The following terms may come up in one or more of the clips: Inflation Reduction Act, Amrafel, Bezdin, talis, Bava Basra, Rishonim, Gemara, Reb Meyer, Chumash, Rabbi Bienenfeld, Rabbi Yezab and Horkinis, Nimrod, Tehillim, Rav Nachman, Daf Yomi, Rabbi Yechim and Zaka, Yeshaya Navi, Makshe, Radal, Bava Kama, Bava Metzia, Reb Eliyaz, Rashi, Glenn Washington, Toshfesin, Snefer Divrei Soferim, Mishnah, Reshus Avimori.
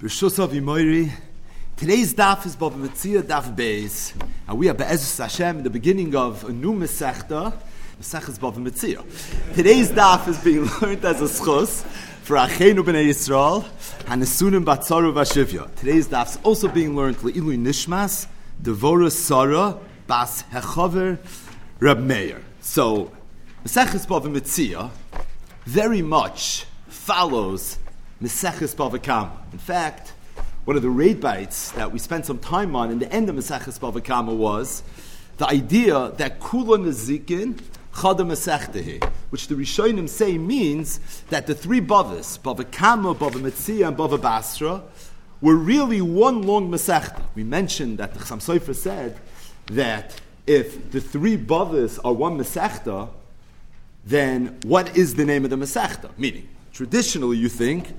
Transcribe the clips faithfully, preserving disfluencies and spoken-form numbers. Reshus Avimori. Today's daf is Bava Metzia daf Beis, and we are be'ezus Hashem in the beginning of a new Mesechta. Mesechta is Bava Metzia. Today's daf is being learned as a schus for Achenu B'nai Yisrael and Nesunim Batzaru Vashivya. Today's daf is also being learned le'ilu nishmas devorah Sarah bas hechaver Reb Meyer. So Mesechta Bava Metzia very much follows Meseches Bava Kama. In fact, one of the raid bites that we spent some time on in the end of Meseches Bava Kama was the idea that Kula Neziken Chada Mesechtehi, which the Rishonim say means that the three Bavas, Bava Kama, Bava Metzia, and Bava Basra, were really one long Mesechta. We mentioned that the Chasam Sofer said that if the three Bavas are one Mesechta, then what is the name of the Mesechta? Meaning, traditionally you think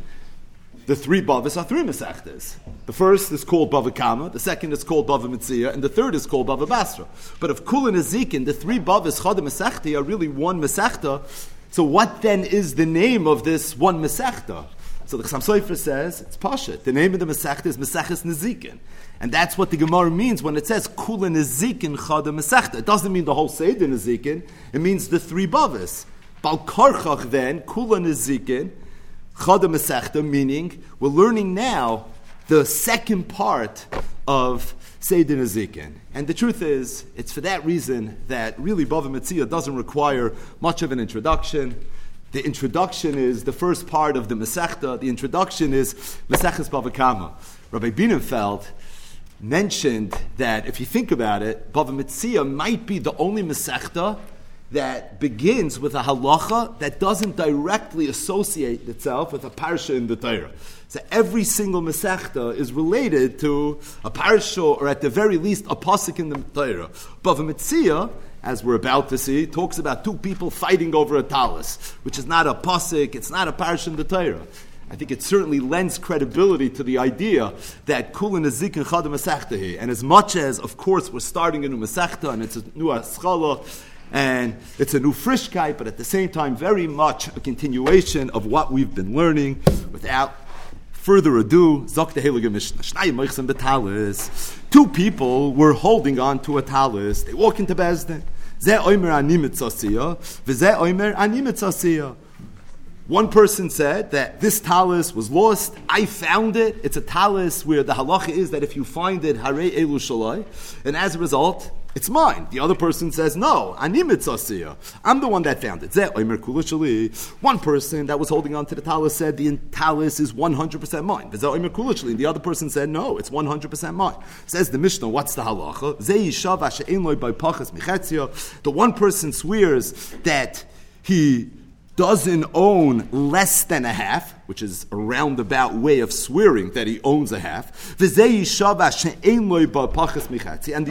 the three Bavas are three Mesechtas. The first is called Bava Kama, the second is called Bava Metzia, and the third is called Bava Basra. But if Kula Nezikin, the three Bavas, Chada Mesechti, are really one Mesechta, so what then is the name of this one Mesechta? So the Chasam Sofer says, it's Pashat. The name of the Mesechta is Meseches Nezikin. And that's what the Gemara means when it says Kula Nezikin Chada Mesechta. It doesn't mean the whole Seyed Neziken, it means the three Bavas. Balkarchach then, Kula Nezikin, Chada Mesechta, meaning we're learning now the second part of Seyed Neziken. And the truth is, it's for that reason that really Bava Metzia doesn't require much of an introduction. The introduction is the first part of the Mesechta. The introduction is Meseches Bava Kama. Rabbi Bienenfeld mentioned that if you think about it, Bava Metzia might be the only Mesechta that begins with a halacha that doesn't directly associate itself with a parsha in the Torah. So every single Mesechta is related to a parsha, or at the very least, a pasuk in the Torah. Bava Metzia, as we're about to see, talks about two people fighting over a talis, which is not a pasuk, it's not a parsha in the Torah. I think it certainly lends credibility to the idea that Kula Nezikin Chada Mesechta. And as much as, of course, we're starting a new Mesechta, and it's a new Aschala, and it's a new frishkeit, but at the same time very much a continuation of what we've been learning. Without further ado, Zok Tehillim Mishnah. Two people were holding on to a talis. They walk into Bezdin. One person said that this talis was lost. I found it. It's a talis where the halacha is that if you find it, harei elu shalai, and as a result, it's mine. The other person says, no, ani mitzasiya. I'm the one that found it. One person that was holding on to the talis said, the talis is one hundred percent mine. The other person said, no, it's one hundred percent mine. Says the Mishnah, what's the halacha? The one person swears that he doesn't own less than a half, which is a roundabout way of swearing that he owns a half. And the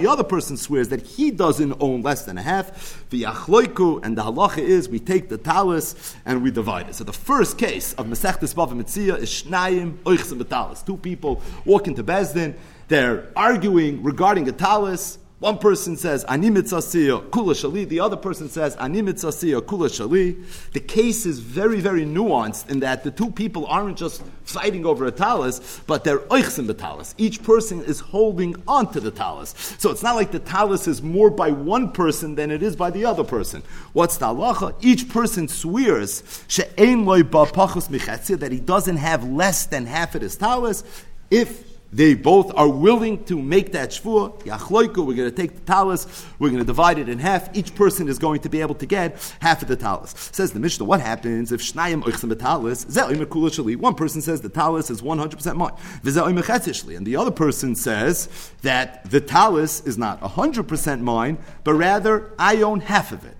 other person swears that he doesn't own less than a half. And the halacha is, we take the talis and we divide it. So the first case of Mesechtes Bava Metzia is Shnayim Oichsim B'Talis. Two people walk into Bezdin, they're arguing regarding a talis. One person says, Ani mitzasiya kula shali. The other person says, Ani mitzasiya kula shali. The case is very, very nuanced in that the two people aren't just fighting over a talis, but they're oichsim b'talis. Each person is holding on to the talis. So it's not like the talis is more by one person than it is by the other person. What's the halacha? Each person swears she'ein loy ba'pachos michatziya, that he doesn't have less than half of his talis. If they both are willing to make that shvua, yachloiku, we're going to take the talis, we're going to divide it in half, each person is going to be able to get half of the talis. Says the Mishnah, what happens if shnayim oichsim b'talis, zeh oimer kula shali? One person says the talis is one hundred percent mine, v'zeh oimer chetzi shli, and the other person says that the talis is not one hundred percent mine, but rather I own half of it.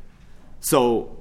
So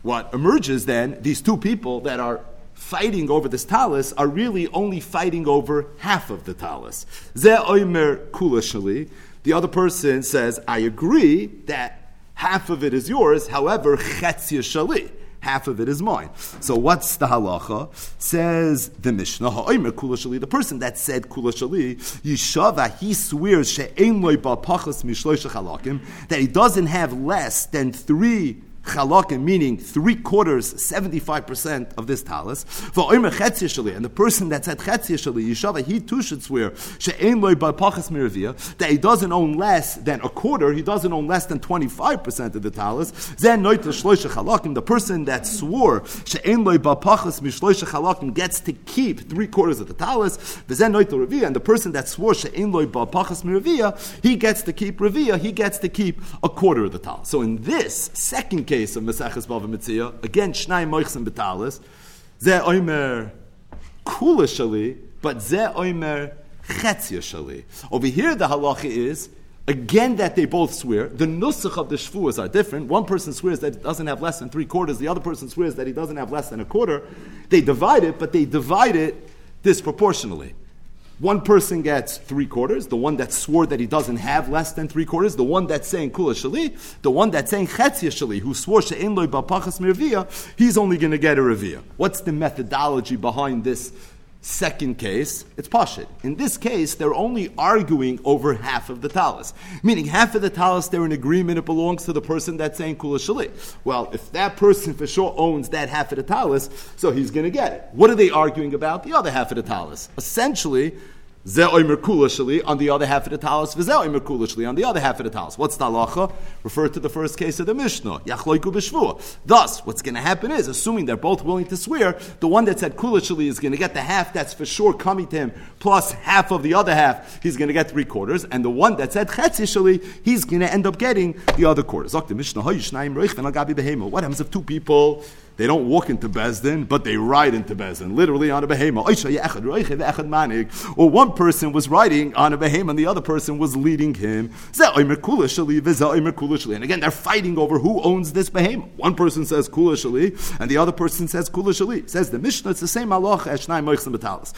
what emerges then, these two people that are fighting over this talis are really only fighting over half of the talis. Ze oimer kula shali. The other person says, I agree that half of it is yours, however, chetzia shali. Half of it is mine. So what's the halacha? Says the Mishnah, ha'omer kula shali. The person that said kula shali, yishava, he swears, she'ein loy ba'pachas mishloishach halakim, that he doesn't have less than three chalakim, meaning three quarters, seventy-five percent of this talis. And the person that said chetziyashali, Yeshava, he too should swear that he doesn't own less than a quarter, he doesn't own less than twenty-five percent of the talis. The person that swore gets to keep three quarters of the talis, and the person that swore he gets to keep Revia, he gets to keep a quarter of the talis. So in this second case of Meseches Bava Metzia, again, Shnai Moichsen Betalis, Ze Oimer Kula Shali, but Ze Oimer Chetzia Shali. Over here the halacha is, again, that they both swear. The nusach of the shvuas are different. One person swears that it doesn't have less than three quarters. The other person swears that he doesn't have less than a quarter. They divide it, but they divide it disproportionately. One person gets three quarters, the one that swore that he doesn't have less than three quarters, the one that's saying Kula Shali, the one that's saying Chetzia Shali, who swore She'en Lo Bapachas Mirvia, he's only going to get a Revia. What's the methodology behind this second case? It's Pashit. In this case, they're only arguing over half of the talis. Meaning half of the talis, they're in agreement, it belongs to the person that's saying Kula Shali. Well, if that person for sure owns that half of the talis, so he's going to get it. What are they arguing about? The other half of the talis. Essentially, Ze Oimer Kula Shali on the other half of the talis, Ze Oimer Kula Shali on the other half of the talis. What's the halacha? Refer to the first case of the Mishnah. Yachloiku b'shvua. Thus, what's going to happen is, assuming they're both willing to swear, the one that said Kula Shali is going to get the half that's for sure coming to him, plus half of the other half, he's going to get three quarters, and the one that said Chetzi Shali, he's going to end up getting the other quarters. What happens if two people, they don't walk into Bezdin, but they ride into Bezdin, literally on a behema. Or one person was riding on a behema, and the other person was leading him. And again, they're fighting over who owns this behema. One person says Kula Shali, and the other person says Kula Shali. Says the Mishnah, it's the same halacha as Shnai Moichsen Betalis.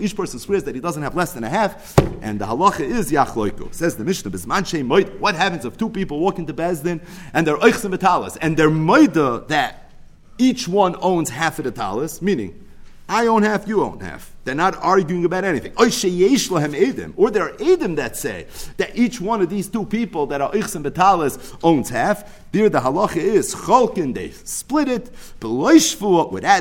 Each person swears that he doesn't have less than a half, and the halacha is Yachloiku. Says the Mishnah, Bizman Shein Moed. What happens if two people walk into Bezdin and they're Eichsen Betalis and they're Moida that each one owns half of the talis, meaning I own half, you own half. They're not arguing about anything. Or there are Edom that say that each one of these two people that are Eichsen Betalis owns half. There the halacha is Cholkin, they split it, without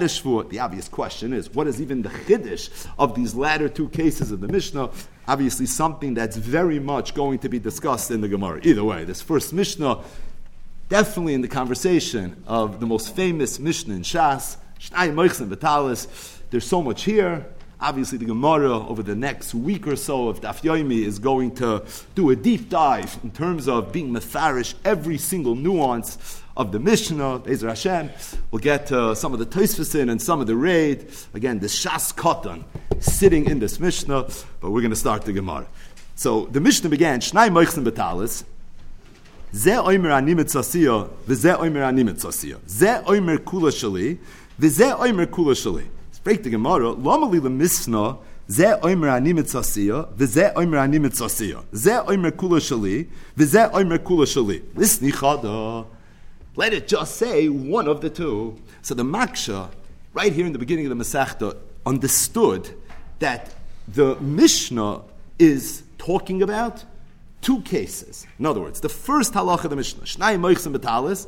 a shvuah. The obvious question is, what is even the chiddush of these latter two cases of the Mishnah? Obviously something that's very much going to be discussed in the Gemara. Either way, this first Mishnah, definitely in the conversation of the most famous Mishnah in Shas, Shnai Moichsen Betalis. There's so much here. Obviously the Gemara over the next week or so of Daf Yomi is going to do a deep dive in terms of being mefarish every single nuance of the Mishnah, Be'ezer Hashem. We'll get uh, some of the Toshfesin and some of the Raid. Again, the Shas Koton sitting in this Mishnah, but we're going to start the Gemara. So the Mishnah began, Shnai Moichsen Betalis, Ze Oimer Ani Mitzasiyah, V'Ze Oimer Ani Mitzasiyah, Ze Oimer Kula Shali, V'Ze Oimer Kula Shali. Let's break the Gemara. Lomali leMishnah, Ze Oimer Ani Mitzasiyah, V'Ze Oimer Ani Mitzasiyah, Ze Oimer Kula Shali, V'Ze Oimer Kula Shali. Listen, Yichada. Let it just say one of the two. So the Makshe, right here in the beginning of the Masechta, understood that the Mishnah is talking about two cases. In other words, the first halacha of the Mishnah, Shnai Moichsen Betalis,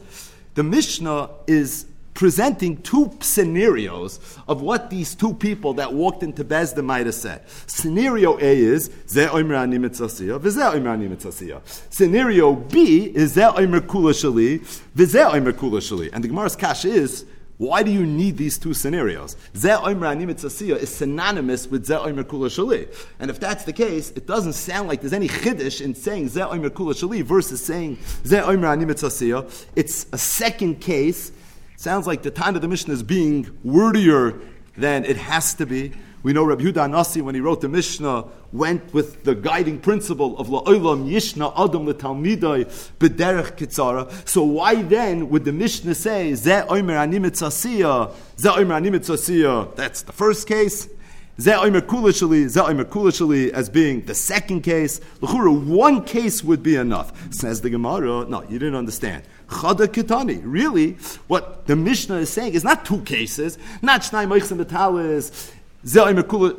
the Mishnah is presenting two scenarios of what these two people that walked into Bezdin might have said. Scenario A is, Ze Oimer Ani Mitzasiyah, V'Ze Oimer Ani Mitzasiyah. Scenario B is, Ze Oimer Kula Shali, V'Ze Oimer Kula Shali. And the Gemara's kash is, why do you need these two scenarios? Ze Oimer Ani Mitzasiyah is synonymous with Ze Oimer Kula Shali. And if that's the case, it doesn't sound like there's any chiddush in saying Ze Oimer Kula Shali versus saying Ze Oimer Ani Mitzasiyah. It's a second case. Sounds like the time of the Mishnah is being wordier than it has to be. We know Rabbi Yehuda Nasi, when he wrote the Mishnah, went with the guiding principle of La'olam Yishna Adam L'Talmidai B'derech Kitzara. So why then would the Mishnah say, Ze Oimer Ani Mitzasiyah, Ze Oimer Ani Mitzasiyah? That's the first case. Ze Oimer Kula Shali, Ze Oimer Kula Shali as being the second case. L'chura, one case would be enough. Says the Gemara, no, you didn't understand. Chada Kitani. Really, what the Mishnah is saying is not two cases, not Shnai Moichsen Betalis, and but rather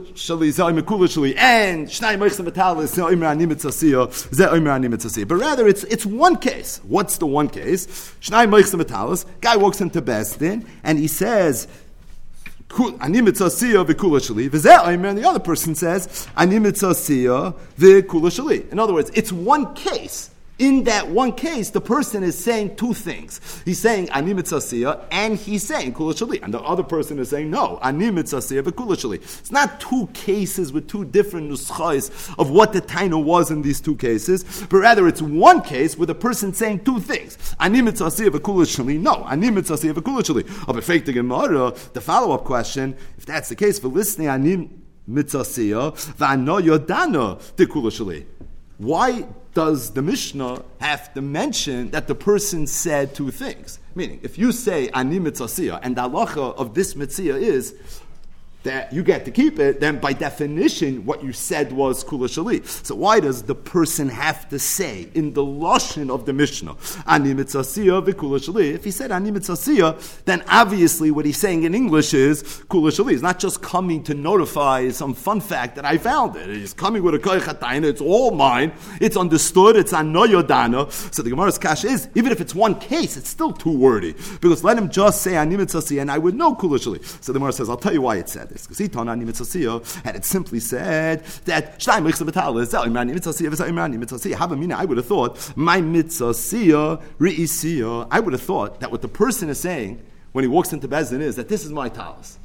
it's it's one case. What's the one case? Guy walks into Bezdin and he says, and the other person says, in other words, it's one case. In that one case, the person is saying two things. He's saying ani mitzasiya, and he's saying kula shali. And the other person is saying no, ani mitzasiya v'kula shali. It's not two cases with two different nuschais of what the taina was in these two cases, but rather it's one case with a person saying two things. Ani mitzasiya v'kula shali, no, ani mitzasiya v'kula shali. Of a fake the Gemara, the follow-up question, if that's the case, for listening ani mitzasiya v'ano yodana t'kula shali. Why does the Mishnah have to mention that the person said two things? Meaning, if you say, Ani mitzasiya, and the halacha of this mitzvah is that you get to keep it, then by definition, what you said was kula shali. So why does the person have to say, in the lashon of the Mishnah, Ani mitzasiya v'kula shali? If he said Ani mitzasiya, then obviously what he's saying in English is kula shali. It's not just coming to notify some fun fact that I found it. He's coming with a koychatayna, it's all mine, it's understood, it's anoyodana. So the Gemara's kash is, even if it's one case, it's still too wordy. Because let him just say Ani mitzasiya, and I would know kula shali. So the Gemara says, I'll tell you why it said. Had it simply said that I would have thought my mitzasiya reisiya. I would have thought that what the person is saying when he walks into Bezdin is that this is my talus,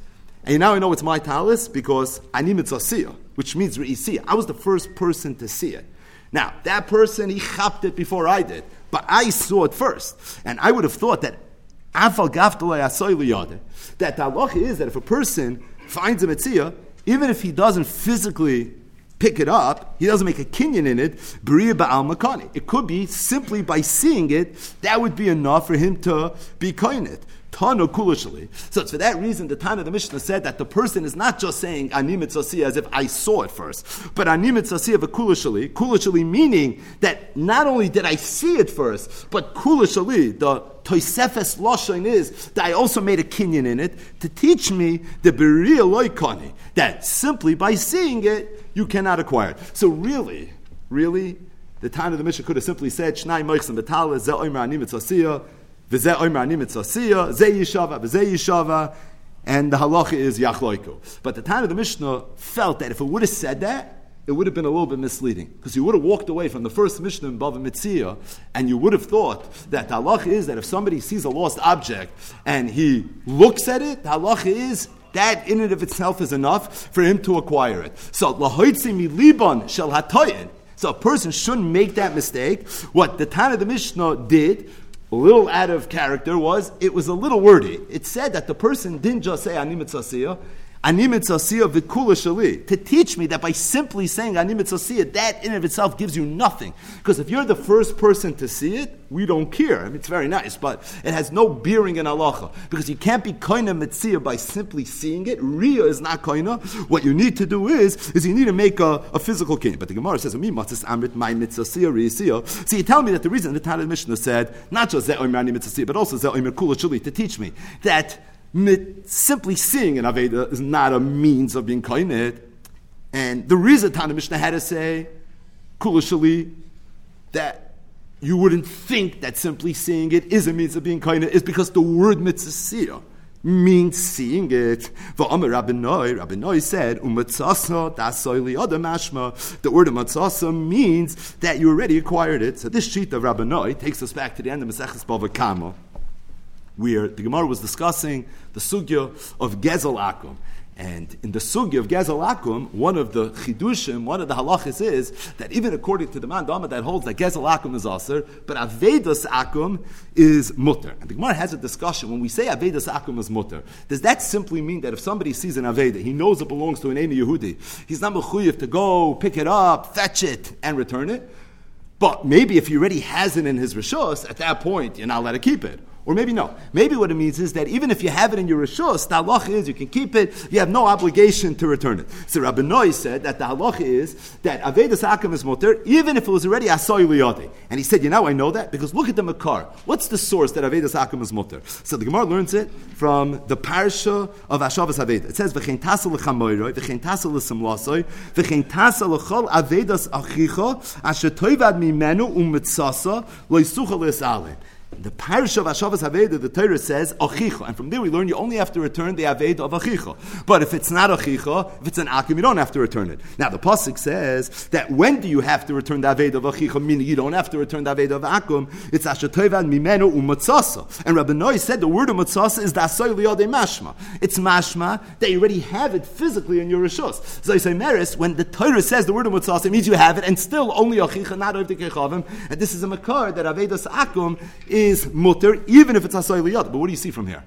and now I know it's my talus because ani mitzasiya, which means reisiya. I was the first person to see it. Now that person, he chapped it before I did, but I saw it first, and I would have thought that that the halacha is that if a person finds a metzia, even if he doesn't physically pick it up, he doesn't make a kinyan in it, b'riya ba'al makani. It could be simply by seeing it, that would be enough for him to be koinit. Tano kula shali. So it's for that reason the time of the Mishnah said that the person is not just saying ani mitzasiya as if I saw it first, but ani mitzasiya v'kula shali, kula shali meaning that not only did I see it first, but kula shali, the Tosefes Lashon is that I also made a kinyan in it to teach me the Beriya Loikani, that simply by seeing it, you cannot acquire it. So really, really, the time of the Mishnah could have simply said, Shnai Moichsim Betala, Ze Omer Ani Mitzasiya, Ze Omer Ani Mitzasiya, Ze Yishava, Ze Yishava, and the halacha is Yachloiku. But the time of the Mishnah felt that if it would have said that, it would have been a little bit misleading, because you would have walked away from the first Mishnah in Bava Metzia, and you would have thought that the halacha is that if somebody sees a lost object and he looks at it, the halacha is that in and of itself is enough for him to acquire it. So lahoitzi mi liban shel hatoyin. So a person shouldn't make that mistake. What the Tana of the Mishnah did, a little out of character, was it was a little wordy. It said that the person didn't just say ani mitzasiya, ani mitzasiya v'kula shali, to teach me that by simply saying ani mitzasiya, that in and of itself gives you nothing. Because if you're the first person to see it, we don't care. I mean, it's very nice, but it has no bearing in halacha. Because you can't be koina mitzia by simply seeing it. Riya is not koina. What you need to do is, is you need to make a, a physical kinyan. But the Gemara says, mi matzis amrit my mitzasiya reisiya. So you tell me that the reason the Tana Mishnah said, not just ze oimer ani mitzasiya, but also ze oimer kula shali, to teach me that simply seeing an Aveda is not a means of being koined. And the reason Tana Mishnah had to say, kula shali, that you wouldn't think that simply seeing it is a means of being koined, is because the word mitzasiya means seeing it. V'omer Rabbi Noi, Rabbi Noi said, u'matzasa dasoi li'oda mashma. The word u'matzasa means that you already acquired it. So this sheet of Rabbi Noi takes us back to the end of Meseches Bava Kama, where the Gemara was discussing the sugya of Gezel Akum. And in the sugya of Gezel Akum, one of the chidushim, one of the halachas is that even according to the man Dama that holds that Gezel Akum is aser, but Avedas Akum is mutter. And the Gemara has a discussion. When we say Avedas Akum is mutter, does that simply mean that if somebody sees an Aveda, he knows it belongs to an Eini Yehudi, he's not mechuyev to go, pick it up, fetch it, and return it? But maybe if he already has it in his rishos, at that point, you're not allowed to keep it. Or maybe no. Maybe what it means is that even if you have it in your reshus, the halacha is you can keep it, you have no obligation to return it. So Rabbi Noi said that the halacha is that Avedas Hakam is moter, even if it was already Asoi Liyadeh. And he said, you know, I know that because look at the Makar. What's the source that Avedas Hakam is moter? So the Gemara learns it from the Parsha of Ashavas Aveda. It says, V'chein tasa l'chamoyroi, v'chein tasa l'samlasoi, v'chein tasa l'chol Avedas Achicha, asher toivad mimenu u'metzasa lo'isucha l'esaleh. The parish of Ashavas Aveda, the Torah says, Achicha. And from there we learn you only have to return the Aveda of Achicha. But if it's not Achicha, if it's an Akim, you don't have to return it. Now the Pasuk says that when do you have to return the Aveda of Achicha? Meaning you don't have to return the Aveda of Akim. It's Asher Toivad Mimenu Umatzasa. And Rabbi Noi said the word Umatzasa is the Asoi Liyadeh Mashma. It's Mashma that you already have it physically in your Rishos. So you say, Meris, when the Torah says the word Umatzasa, it means you have it and still only Achicha, not Oivdei Kechavim. And this is a Makar that Avedas Akim is is mutter, even if it's asay liyad. But what do you see from here?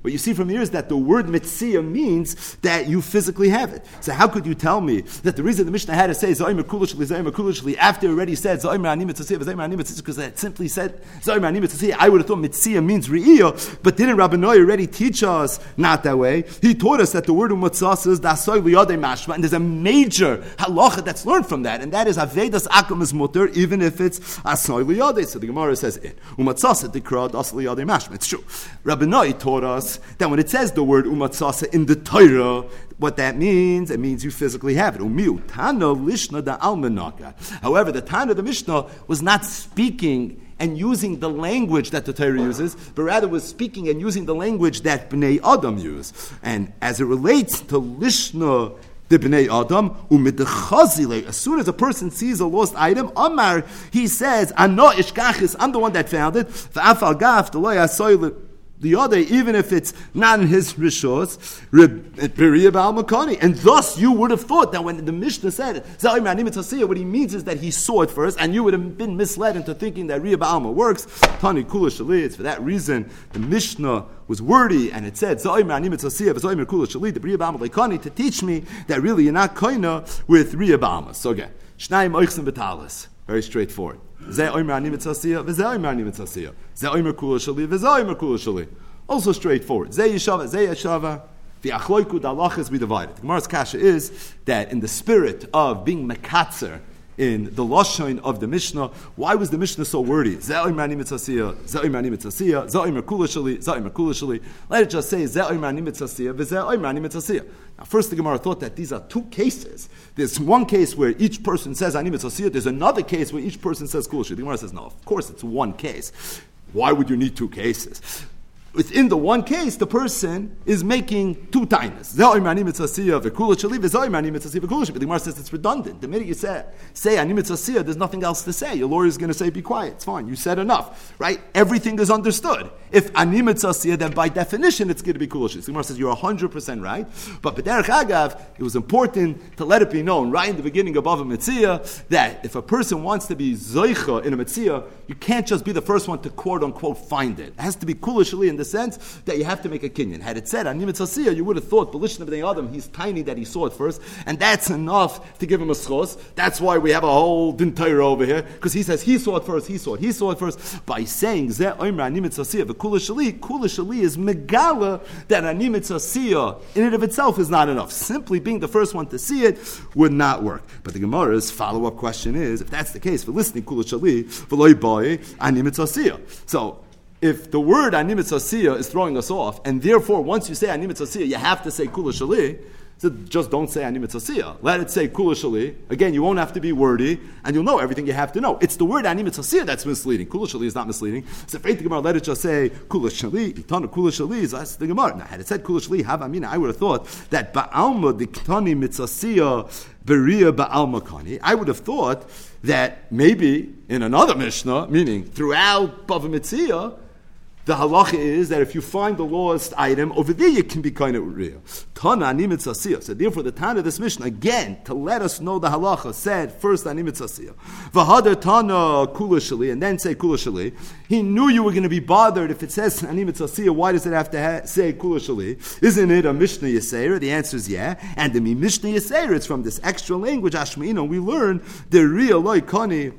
What you see from here is that the word metzia means that you physically have it. So how could you tell me that the reason the Mishnah had to say Zaymer kulishli, Zaymer kulishli, after it already said Zaymer ani metzia, Zaymer ani metzia, because it simply said Zaymer ani metzia, I would have thought metzia means re'iyah, but didn't Rabbi Noi already teach us not that way? He taught us that the word umatzas is dasoy liyadei mashma, and there's a major halacha that's learned from that, and that is avedas akum is mutter, even if it's asoy liyadei. So the Gemara says it umatzas dikra dasoy liyadei mashma. It's true. Rabbi Noi taught us that when it says the word umatzasa in the Torah, what that means, it means you physically have it. Umiu tana lishna da almanaka. However, the Tana of the Mishnah was not speaking and using the language that the Torah uses, but rather was speaking and using the language that Bnei Adam use. And as it relates to lishna the Bnei Adam, umidchazile, as soon as a person sees a lost item, Amar, he says, Ano ishkachis, I'm the one that found it. Va'afal gaf, the loya soyle. The other, even if it's not in his rishos, and thus you would have thought that when the Mishnah said what he means is that he saw it first, and you would have been misled into thinking that Riyah Ba'alma works. Tani Kula Shali. It's for that reason the Mishnah was wordy, and it said the to teach me that really you're not koina with Riyah Ba'alma. So again, Shnayim Oichsim B'Talis. Very straightforward. Also straightforward. The Gemara's kasha is that in the spirit of being mekatzer in the lashon of the Mishnah, why was the Mishnah so wordy? Let it just say. Now first the Gemara thought that these are two cases. There's one case where each person says ani mitzasiyah, there's another case where each person says kulishli. The Gemara says, no, of course it's one case. Why would you need two cases? Within the one case, the person is making two tainas. But the Gemara says it's redundant. The minute you say, say there's nothing else to say. Your lawyer is going to say, be quiet. It's fine. You said enough. Right? Everything is understood. If animetzasiyah, then by definition, it's going to be kulishli. The Gemara says you're one hundred percent right. But b'derech agav, it was important to let it be known right in the beginning of Bava Metzia that if a person wants to be zoicha in a metzia, you can't just be the first one to quote-unquote find it. It has to be kulishli in the sense that you have to make a kinyan. Had it said ani mitzasiyah, you would have thought Belishna b'nei Adam, he's tiny that he saw it first, and that's enough to give him a schos. That's why we have a whole din Torah over here, because he says he saw it first, he saw it, he saw it first. By saying ze oimra ani mitzasiyah v'kula shali, kula shali is megala that ani mitzasiyah in and of itself is not enough. Simply being the first one to see it would not work. But the Gemara's follow-up question is, if that's the case, for listening kula shali v'loi boi ani mitzasiyah. So if the word animetzasiyah is throwing us off, and therefore once you say animetzasiyah, you have to say kula shali, so just don't say animetzasiyah. Let it say kula shali. Again, you won't have to be wordy, and you'll know everything you have to know. It's the word animetzasiyah that's misleading. Kula shali is not misleading. So faith the Gemara, let it just say kula shali. Itana kula shali is that's the Gemara. Now had it said kula shali, have amina, I would have thought that ba'alma diktani mitzasiyah beriya ba'alma kani. I would have thought that maybe in another Mishnah, meaning throughout Bava Metzia, the halacha is that if you find the lost item, over there you can be kind of real. Tana ani mitzasiyah. So therefore the Tana of this Mishnah, again, to let us know the halacha, said first ani mitzasiyah. V'hadar tana kula shali, and then say kula shali. He knew you were going to be bothered if it says ani mitzasiyah, why does it have to ha- say kula shali? Isn't it a Mishnah Yisera? The answer is yeah. And the Mishnah Yisera, it's from this extra language, Ashma'ino, we learn the real loy kani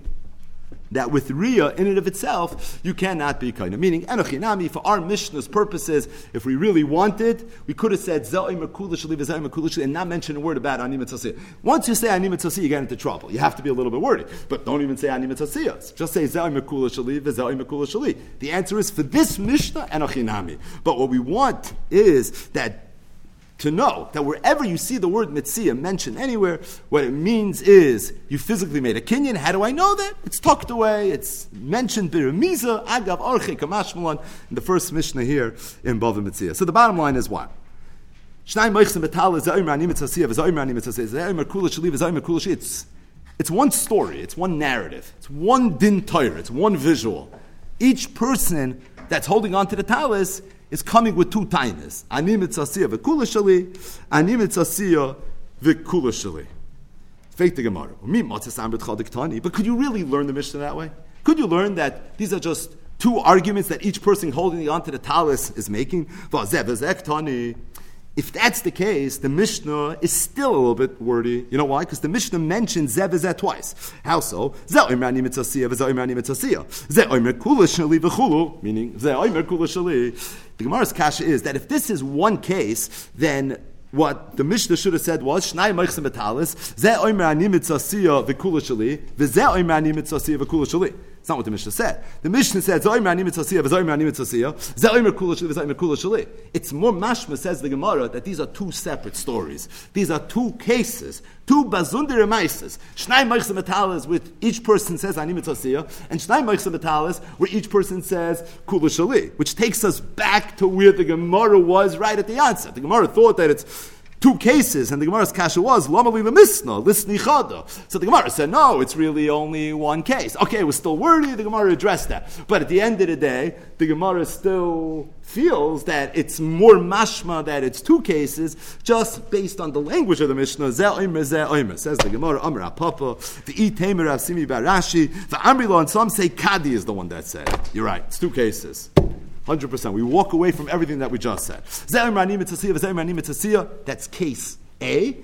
that with Riyah in and of itself, you cannot be Kaina. Meaning, Enochinami, for our Mishnah's purposes, if we really wanted, we could have said, Za'im HaKulish, Levi Za'im HaKulish, and not mention a word about Ani Mitzasiyah. Once you say Ani Mitzasiyah, you get into trouble. You have to be a little bit wordy. But don't even say Ani Mitzasiyah. Just say Za'im HaKulish, Levi Za'im HaKulish, Levi. The answer is, for this Mishnah, Enochinami. But what we want is that to know that wherever you see the word Metzia mentioned anywhere, what it means is you physically made a kinyan. How do I know that? It's tucked away. It's mentioned Biramiza, Agav, Orche, Kamashmalan, in the first Mishnah here in Bava Metzia. So the bottom line is what? It's, it's one story. It's one narrative. It's one din Torah. It's one visual. Each person that's holding on to the talis is coming with two tainas. Ani mitzasiyah v'kulashali, ani mitzasiyah v'kulashali. Fake the Gemara. But could you really learn the Mishnah that way? Could you learn that these are just two arguments that each person holding onto the talis is making? If that's the case, the Mishnah is still a little bit wordy. You know why? Because the Mishnah mentions Zeh v'Zeh twice. How so? Zeh omer ani mitzasiyah v'zeh omer ani mitzasiyah. Zeh omer kulashali v'chulu, meaning Zeh omer kulashali. The Gemara's kasha is that if this is one case, then what the Mishnah should have said was Shnai meichsim betalis Zeh omer ani mitzasiyah v'kulashali v'zeh omer ani mitzasiyah v'kulashali. It's not what the Mishnah said. The Mishnah said, it's more mashma, says the Gemara, that these are two separate stories. These are two cases, two bazundere maises. Shnai maichse metalis, with each person says, and Shnai maichse metalis, where each person says, kulashali, which takes us back to where the Gemara was right at the onset. The Gemara thought that it's two cases, and the Gemara's kasha was Lamali lemisna lisni chada. So the Gemara said, no, it's really only one case. Okay, it was still wordy. The Gemara addressed that, but at the end of the day, the Gemara still feels that it's more mashma that it's two cases, just based on the language of the Mishnah. Zeh omer, zeh omer, says the Gemara. Amr apapa ve'itamer avsimi barashi ve'amrilo, and some say Kadi is the one that said it. You're right. It's two cases. one hundred percent. We walk away from everything that we just said. That's case A.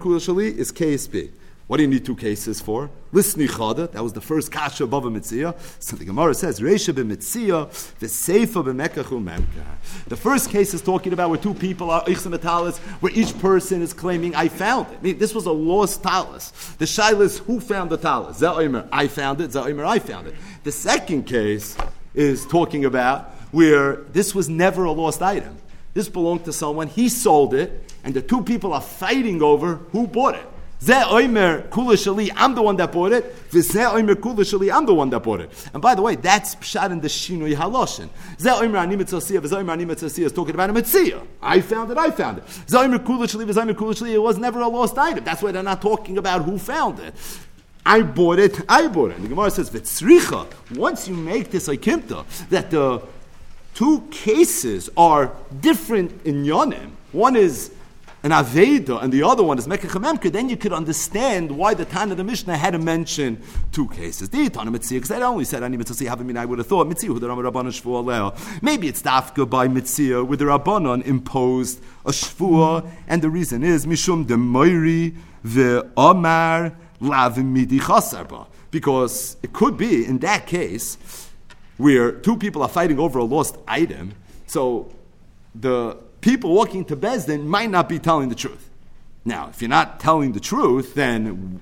Is case B. What do you need two cases for? Listen, that was the first kasha above a Metzia. So the Gemara says, Reisha b'Metzia, v'seifa b'mekachu memka. The first case is talking about where two people are, where each person is claiming, I found it. I mean, this was a lost talis. The shaila is, who found the talis? Za'omer, I found it. Za'omer, I found it. The second case is talking about where this was never a lost item. This belonged to someone, he sold it, and the two people are fighting over who bought it. Zeh oimer kulashali, I'm the one that bought it. V'zeh oimer kulashali, I'm the one that bought it. And by the way, that's pshat in the shinui haloshin. Zeh oimer ani mitzasiyah, v'zeh oimer ani mitzasiyah is talking about a mitziyah. I found it, I found it. Zeh oimer kulashali, v'zeh oimer kulashali, it was never a lost item. That's why they're not talking about who found it. I bought it, I bought it. And the Gemara says, V'tzricha, once you make this aikimta, that the two cases are different in yonim, one is an aveda and the other one is mekach memka, then you could understand why the Tana of the Mishnah had to mention two cases. The Tana Mitzia, because I only said Ani Mitzia, Havim, I would have thought Mitzia, who the Rama Rabbanon Shvua Leah. Maybe it's dafka by Mitzia, where the Rabbanon imposed a Shvua, and the reason is, Mishum de Moiri the Omar, because it could be in that case where two people are fighting over a lost item, so the people walking to Bezdin might not be telling the truth. Now, if you're not telling the truth, then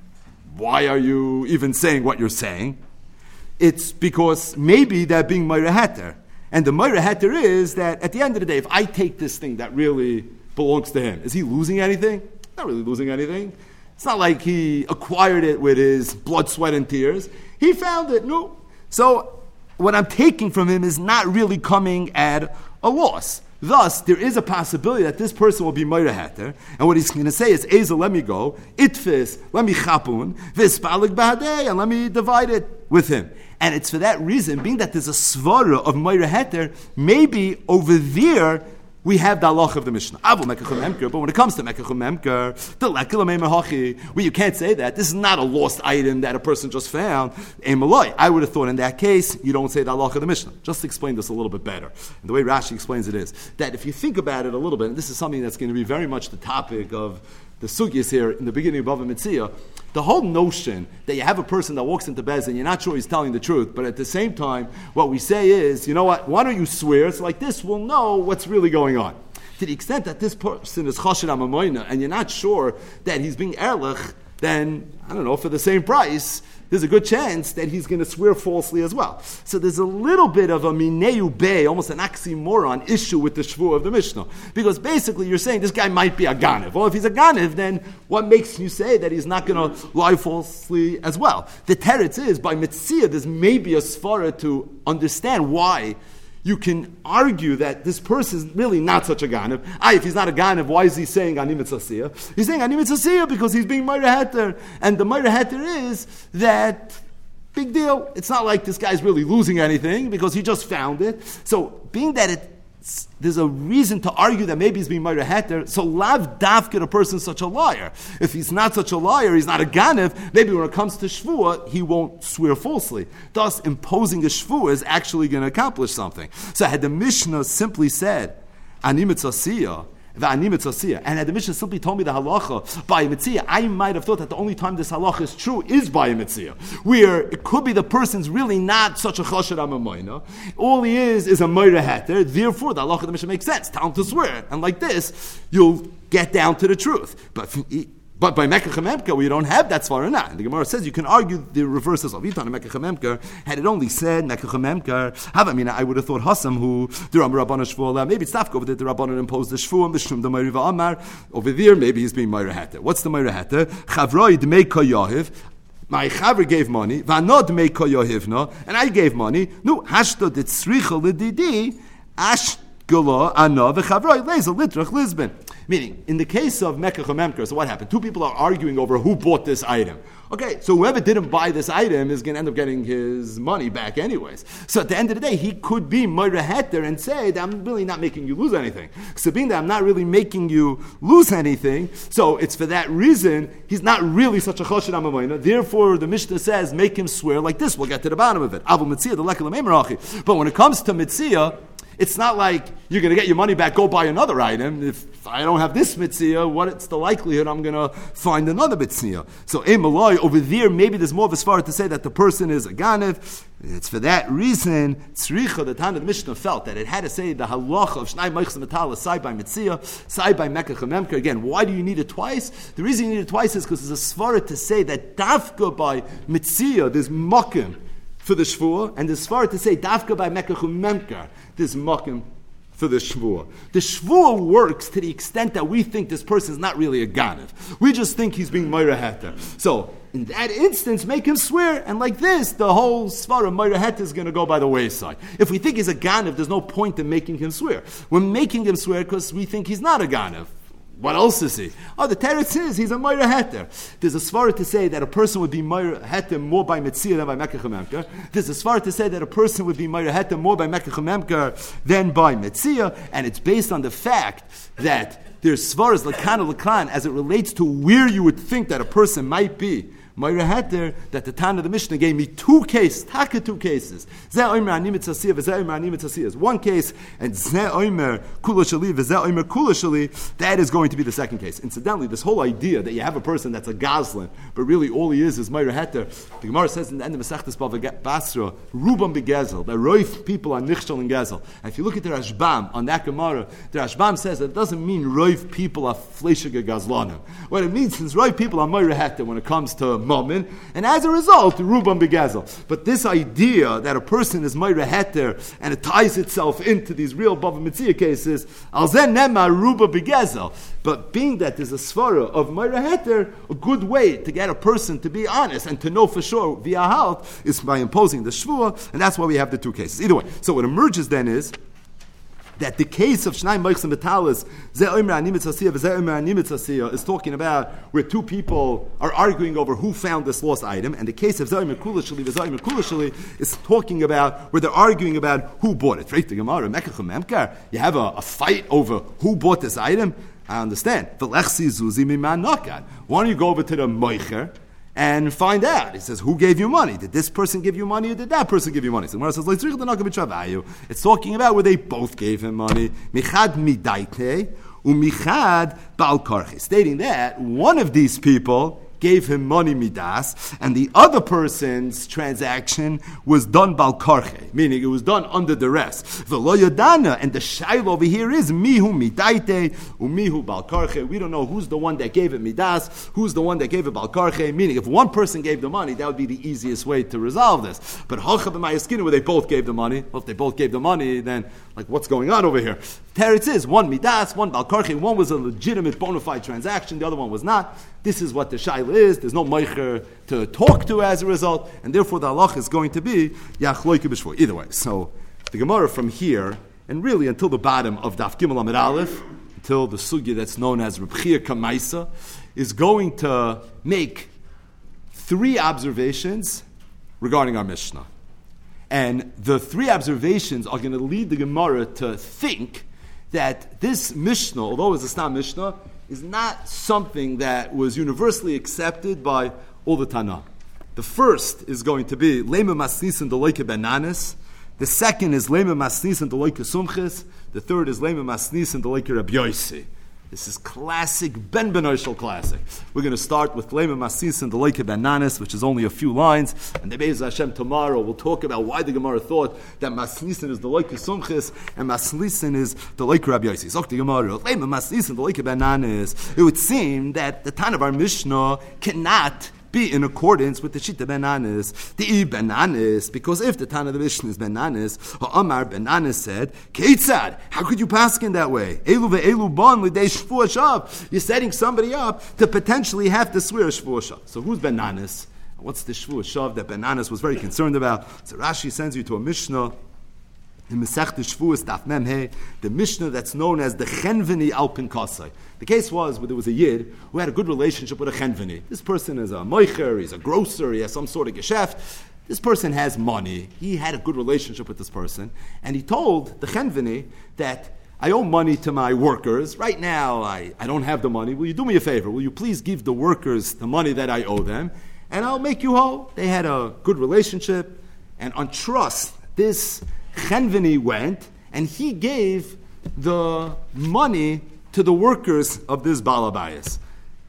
why are you even saying what you're saying? It's because maybe they're being Meireh Heter. And the Meireh Heter is that at the end of the day, if I take this thing that really belongs to him, is he losing anything? Not really losing anything. It's not like he acquired it with his blood, sweat, and tears. He found it, no. So what I'm taking from him is not really coming at a loss. Thus, there is a possibility that this person will be Meireh Heter, and what he's going to say is, Eza, let me go, Itfis, let me chapun, Vispalik bahadei, and let me divide it with him. And it's for that reason, being that there's a svara of Meireh Heter, maybe over there, we have the halach of the Mishnah. But when it comes to Mekachum Emker, the Lekilamei Mehachi, well, you can't say that. This is not a lost item that a person just found. I would have thought in that case, you don't say the halach of the Mishnah. Just to explain this a little bit better. And the way Rashi explains it is that if you think about it a little bit, and this is something that's going to be very much the topic of the sugyas here in the beginning of Bava Metzia, the whole notion that you have a person that walks into Bezdin and you're not sure he's telling the truth, but at the same time, what we say is, you know what, why don't you swear? It's like this, we'll know what's really going on. To the extent that this person is chasher amamoyna and you're not sure that he's being erlich, then, I don't know, for the same price, there's a good chance that he's going to swear falsely as well. So there's a little bit of a mineu bay, almost an oxymoron issue with the shvuah of the Mishnah. Because basically you're saying this guy might be a ganev. Well, if he's a ganev, then what makes you say that he's not going to lie falsely as well? The teretz is, by mitzvah, there's maybe a svara to understand why you can argue that this person is really not such a ganev. Ah, if he's not a ganev, why is he saying ani mitzasiyah? He's saying ani mitzasiyah because he's being meireh heter, and the meireh heter is that big deal. It's not like this guy's really losing anything because he just found it. So, being that it's, there's a reason to argue that maybe he's being meireh heter, so lav davka a person's such a liar. If he's not such a liar, he's not a ganev. Maybe when it comes to shvuah, he won't swear falsely. Thus, imposing a shvuah is actually going to accomplish something. So had the Mishnah simply said, ani mitzasiyah, and had the Mishnah simply told me the halacha by mitzia, I might have thought that the only time this halacha is true is by mitzia, where it could be the person's really not such a chasher amamoyna. All he is is a meireh heter. Therefore, the halacha of the Mishnah makes sense. Tell him to swear, and like this, you'll get down to the truth. But. But by Mekachem Emker, we don't have that Svar or not. The Gemara says you can argue the reverse as well. Had it only said Mekachem Emker, Havamina, I would have thought Hassam, who the Ram Rabbanah Shvuah, maybe it's Tafka over there, the Rabbanah imposed the Shvuah, Mishum the Meiriva Amar. Over there, maybe he's being Meireh Heter. What's the Meireh Heter? Chavroi Dmei Koyahiv. My chaver gave money, Vanod Dmei Koyahivna, and I gave money. No, Hashto Ditzricha Lididi, Ashgala Ana, Vachavroi Leza Litrach Lisbon. Meaning, in the case of Mekachem Emker, so what happened? Two people are arguing over who bought this item. Okay, so whoever didn't buy this item is going to end up getting his money back anyways. So at the end of the day, he could be meireh heter and say that I'm really not making you lose anything. So being that I'm not really making you lose anything, so it's for that reason, he's not really such a chasher amamoyna. Therefore, the Mishnah says, make him swear like this. We'll get to the bottom of it. Avu mitzia d'lekal amemerachi. But when it comes to mitzia, it's not like you're going to get your money back, go buy another item. If I don't have this mitzvah, what's the likelihood I'm going to find another mitzvah? So, Emaloi, over there, maybe there's more of a svara to say that the person is a ganev. It's for that reason, Tzricha, the Tanna Mishnah, felt that it had to say the halacha of Shnai Meichs Metala, Sai by Mitzia, Sai by Mekachem Emker. Again, why do you need it twice? The reason you need it twice is because there's a svara to say that Davka by Mitzia, there's Mokim for the shvuah, and the svara to say davka by Mekachem Emker, this mokim for the shvuah. The shvuah works to the extent that we think this person is not really a ganev. We just think he's being meireh heter. So in that instance, make him swear, and like this, the whole svara meireh heter is going to go by the wayside. If we think he's a ganev, there's no point in making him swear. We're making him swear because we think he's not a ganev. What else is he? Oh, the teretz is he's a meireh heter. There's a svara to say that a person would be meireh heter more by mitzvah than by Mekachem Emker. There's a svara to say that a person would be meireh heter more by Mekachem Emker than by mitzvah, and it's based on the fact that there's svaras lakan lakan as it relates to where you would think that a person might be meireh heter. That the Tana of the Mishnah gave me two cases, taka two cases. Ze oimer ani mitzasiyah, v'ze oimer ani mitzasiyah is one case, and ze oimer kula shali, v'ze oimer kula shali, that is going to be the second case. Incidentally, this whole idea that you have a person that's a gazlan, but really all he is is meireh heter. The Gemara says in the end of Meseches Bava Basra, Rubam begezel, that roif people are nichshel in gezel. And if you look at the Rashbam on that Gemara, the Rashbam says that it doesn't mean roif people are fleshig gazlanim. What it means is roif people are meireh heter when it comes to moment, and as a result, Ruban begazel. But this idea that a person is meireh heter and it ties itself into these real Bava Metzia cases, al zen nema ruba begazel. But being that there's a svara of meireh heter, a good way to get a person to be honest and to know for sure via health is by imposing the shvuah, and that's why we have the two cases. Either way, so what emerges then is that the case of Shnai Meichs Metalis, Ze Omer Ani Mitzasiyah, Ze Omer Ani Mitzasiyah, is talking about where two people are arguing over who found this lost item, and the case of Ze Omer Kulashli, Ze Omer Kulashli, is talking about where they're arguing about who bought it. Right? The Gemara, Mekachem Emker, you have a, a fight over who bought this item. I understand. Why don't you go over to the Meicher and find out? He says, who gave you money? Did this person give you money or did that person give you money? So the Gemara says, it's talking about where they both gave him money. Umichad Baal Karche. Stating that one of these people gave him money midas, and the other person's transaction was done Baal Karche, meaning it was done under duress. V'lo yodana, and the shaila over here is mihu midaite umihu Baal Karche. We don't know who's the one that gave it midas, who's the one that gave it Baal Karche. Meaning, if one person gave the money, that would be the easiest way to resolve this. But halcha b'mayaskinu, where they both gave the money. Well, if they both gave the money, then like what's going on over here? Teretz is one midas, one Baal Karche. One was a legitimate bona fide transaction, the other one was not. This is what the shaila is. There's no meicher to talk to as a result, and therefore the halach is going to be yachloike b'shvur. Either way, so the Gemara from here, and really until the bottom of Daf Gimel Amid Aleph, until the sugya that's known as Reb Chia Kamaisa, is going to make three observations regarding our Mishnah. And the three observations are going to lead the Gemara to think that this Mishnah, although it's a Stam Mishnah, is not something that was universally accepted by all the Tana. The first is going to be Lema Masnis and Deloike Benanis. The second is Lema Masnis and Deloike Sumchis. The third is Lema Masnis and Deloike Rabbi Yosi. This is classic Ben Ben Oshel classic. We're going to start with Lema Masnis and Deloike Benanis, which is only a few lines. And the Be'ez Hashem tomorrow we'll talk about why the Gemara thought that Masnisin is Deloike Sumchis and Masnisin is Deloike Rabbi Yosi. Zok the Gemara, Lema Masnis and Deloike Benanis. It would seem that the Tana of our Mishnah cannot be in accordance with the Shita Benanis, the I Benanis, because if the Tana of the Mishnah is Benanis, Ha'amar Benanis said, Keitzad, how could you pass in that way? Elu ve'elu bon l'dei shvuah shav. You're setting somebody up to potentially have to swear a shvuah shav. So who's Benanis? What's the shvuah shav that Benanis was very concerned about? So Rashi sends you to a Mishnah. In Mesech Shvuas Daf Memhe, the Mishnah that's known as the Chenveni Alpin Kasai. The case was where there was a Yid who had a good relationship with a Chenveni. This person is a moicher, he's a grocer, he has some sort of gesheft. This person has money. He had a good relationship with this person. And he told the Chenveni that, I owe money to my workers. Right now, I, I don't have the money. Will you do me a favor? Will you please give the workers the money that I owe them? And I'll make you whole. They had a good relationship. And on trust, this Chenveni went, and he gave the money to the workers of this Balabayas.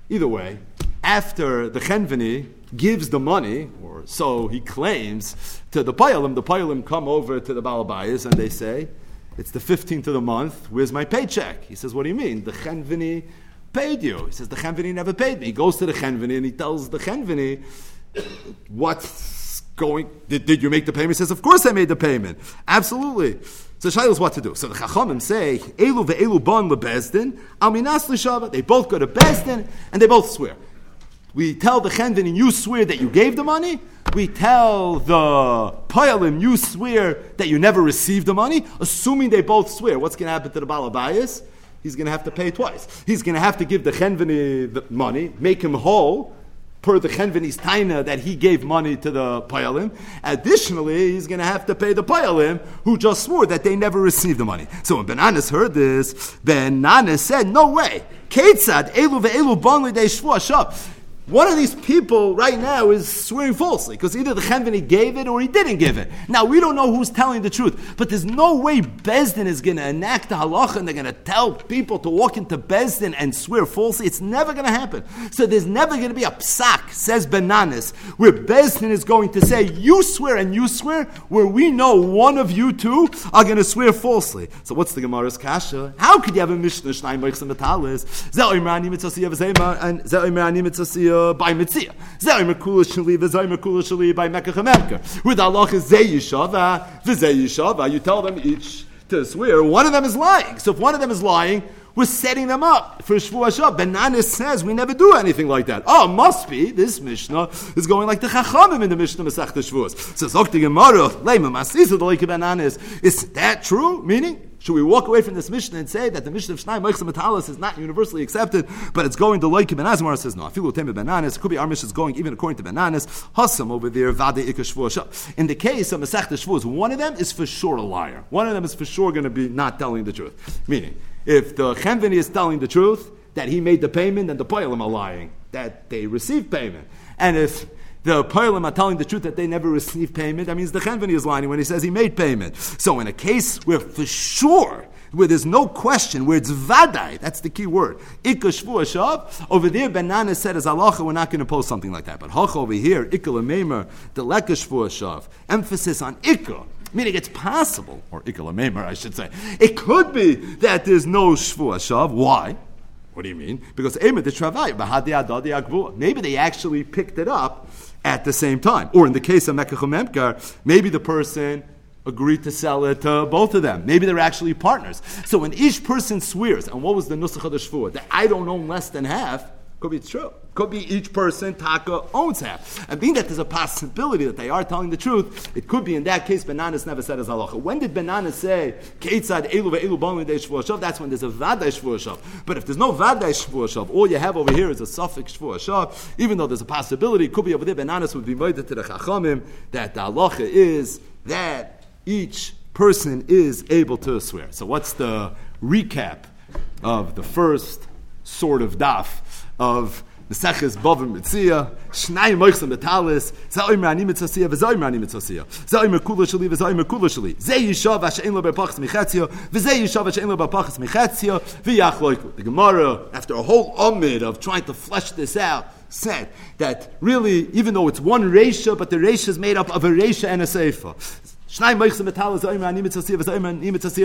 Either way, after the Chenveni gives the money, or so he claims, to the Payalim, the Payalim come over to the Balabayas, and they say, it's the fifteenth of the month, where's my paycheck? He says, what do you mean? The Chenveni paid you. He says, the Chenveni never paid me. He goes to the Chenveni, and he tells the Chenveni, what's Going, did, did you make the payment? He says, of course I made the payment. Absolutely. So Shaila is what to do. So the Chachamim say, Elu ve'elu bon lebezdin, aminas l'shavah. They both go to Bezdin, and they both swear. We tell the Chenveni, you swear that you gave the money. We tell the Payalim, you swear that you never received the money. Assuming they both swear, what's going to happen to the Balabayas? He's going to have to pay twice. He's going to have to give the Chenveni the money, make him whole, per the Chenveni's taina that he gave money to the Payalim. Additionally, he's going to have to pay the Payalim who just swore that they never received the money. So when Benanis heard this, Benanis said, no way. Keitzad, elu ve'elu bonli de shvua shav. One of these people right now is swearing falsely because either the Chenveni gave it or he didn't give it. Now, we don't know who's telling the truth, but there's no way Bezdin is going to enact the halacha and they're going to tell people to walk into Bezdin and swear falsely. It's never going to happen. So there's never going to be a psak, says Benanis, where Bezdin is going to say, you swear and you swear, where we know one of you two are going to swear falsely. So what's the Gemara's kasha? How could you have a Mishnah, Shnayim Reichs and Metalis? Zeh Imrani Mitzosiyah, Zeh Imrani Mitzosiyah, by Metzia. Zayim Akula Shali, Vazayim Akula Shali, by Mekachamemka. With Allah is Zayishava, Vizayishava. You tell them each to swear. One of them is lying. So if one of them is lying, we're setting them up for Shvu Hashav. Benanis says we never do anything like that. Oh, must be. This Mishnah is going like the Chachamim in the Mishnah Masech the Shvuos. So Zok the Gemara, Leima Masisa, the Leike Benanis. Is that true? Meaning? Should we walk away from this Mishnah and say that the Mishnah of Shnai Meichs Metalis is not universally accepted, but it's going to Loikim and Azmar says no. Afilu Teme Benanis. It could be our Mishnah is going even according to Benanis. Hassam over there. Vade Ikashvuah. In the case of Masech the Shvuos, one of them is for sure a liar. One of them is for sure going to be not telling the truth. Meaning, if the Chenveni is telling the truth that he made the payment, then the Poyalim are lying that they received payment. And if the Poyalim are telling the truth that they never received payment, that means the Chenveni is lying when he says he made payment. So in a case where for sure where there's no question, where it's vadai, that's the key word, ikka shvu ashav, over there Ben Nana said as halacha, we're not going to post something like that. But hoch over here, ikka l'meimer, deleka shvu ashav, emphasis on ikka, meaning it's possible, or ikka l'meimer I should say, it could be that there's no shvu ashav. Why? What do you mean? Because maybe they actually picked it up at the same time. Or in the case of Mekach Memkar, maybe the person agreed to sell it to both of them. Maybe they're actually partners. So when each person swears, and what was the Nusach HaDashvur? That I don't own less than half, could be true. Could be each person, Taka, owns half. And being that there's a possibility that they are telling the truth, it could be in that case, Benanas never said as halacha. When did Benanas say, Keitzad elu ve'elu banu de shvur hashav? That's when there's a vadai shvur hashav. But if there's no vadai shvur hashav, all you have over here is a suffix shvur hashav, even though there's a possibility, it could be over there, Benanas would be moided to the Chachamim, that the halacha is that each person is able to swear. So what's the recap of the first sort of daf of Meseches Bava Metzia, Shnai Moichsam Betalis, Zaymer Ani Mitzasia, Zaymer Ani Mitzasia, Zaymer Kulashli, Zaymer Kulashli, Zayishav Ashein Lo Bepachs Mechatzia, Zayishav Ashein Lo Bepachs Mechatzia, V'Yachloiklu. The Gemara, after a whole omid of trying to flesh this out, said that really, even though it's one reisha, but the reisha is made up of a reisha and a seifa.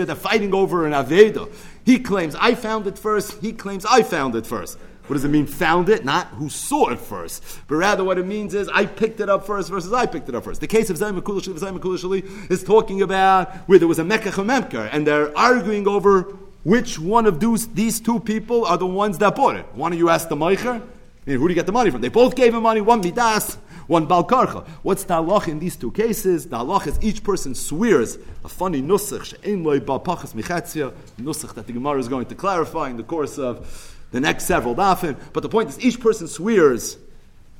They're fighting over an Aveda. He claims, I found it first. He claims, I found it first. What does it mean, found it? Not who saw it first. But rather what it means is, I picked it up first versus I picked it up first. The case of Zayim HaKulashli, Zayim HaKulashli is talking about where there was a Mekach HaMemker, and they're arguing over which one of these, these two people are the ones that bought it. One of you asked the Meicher, who do you get the money from? They both gave him money, one Midas, one balkarcha. What's the halach in these two cases? The halach is each person swears a funny nusach she'ein loy balpachas michatzia, nusach that the Gemara is going to clarify in the course of the next several dafim. But the point is, each person swears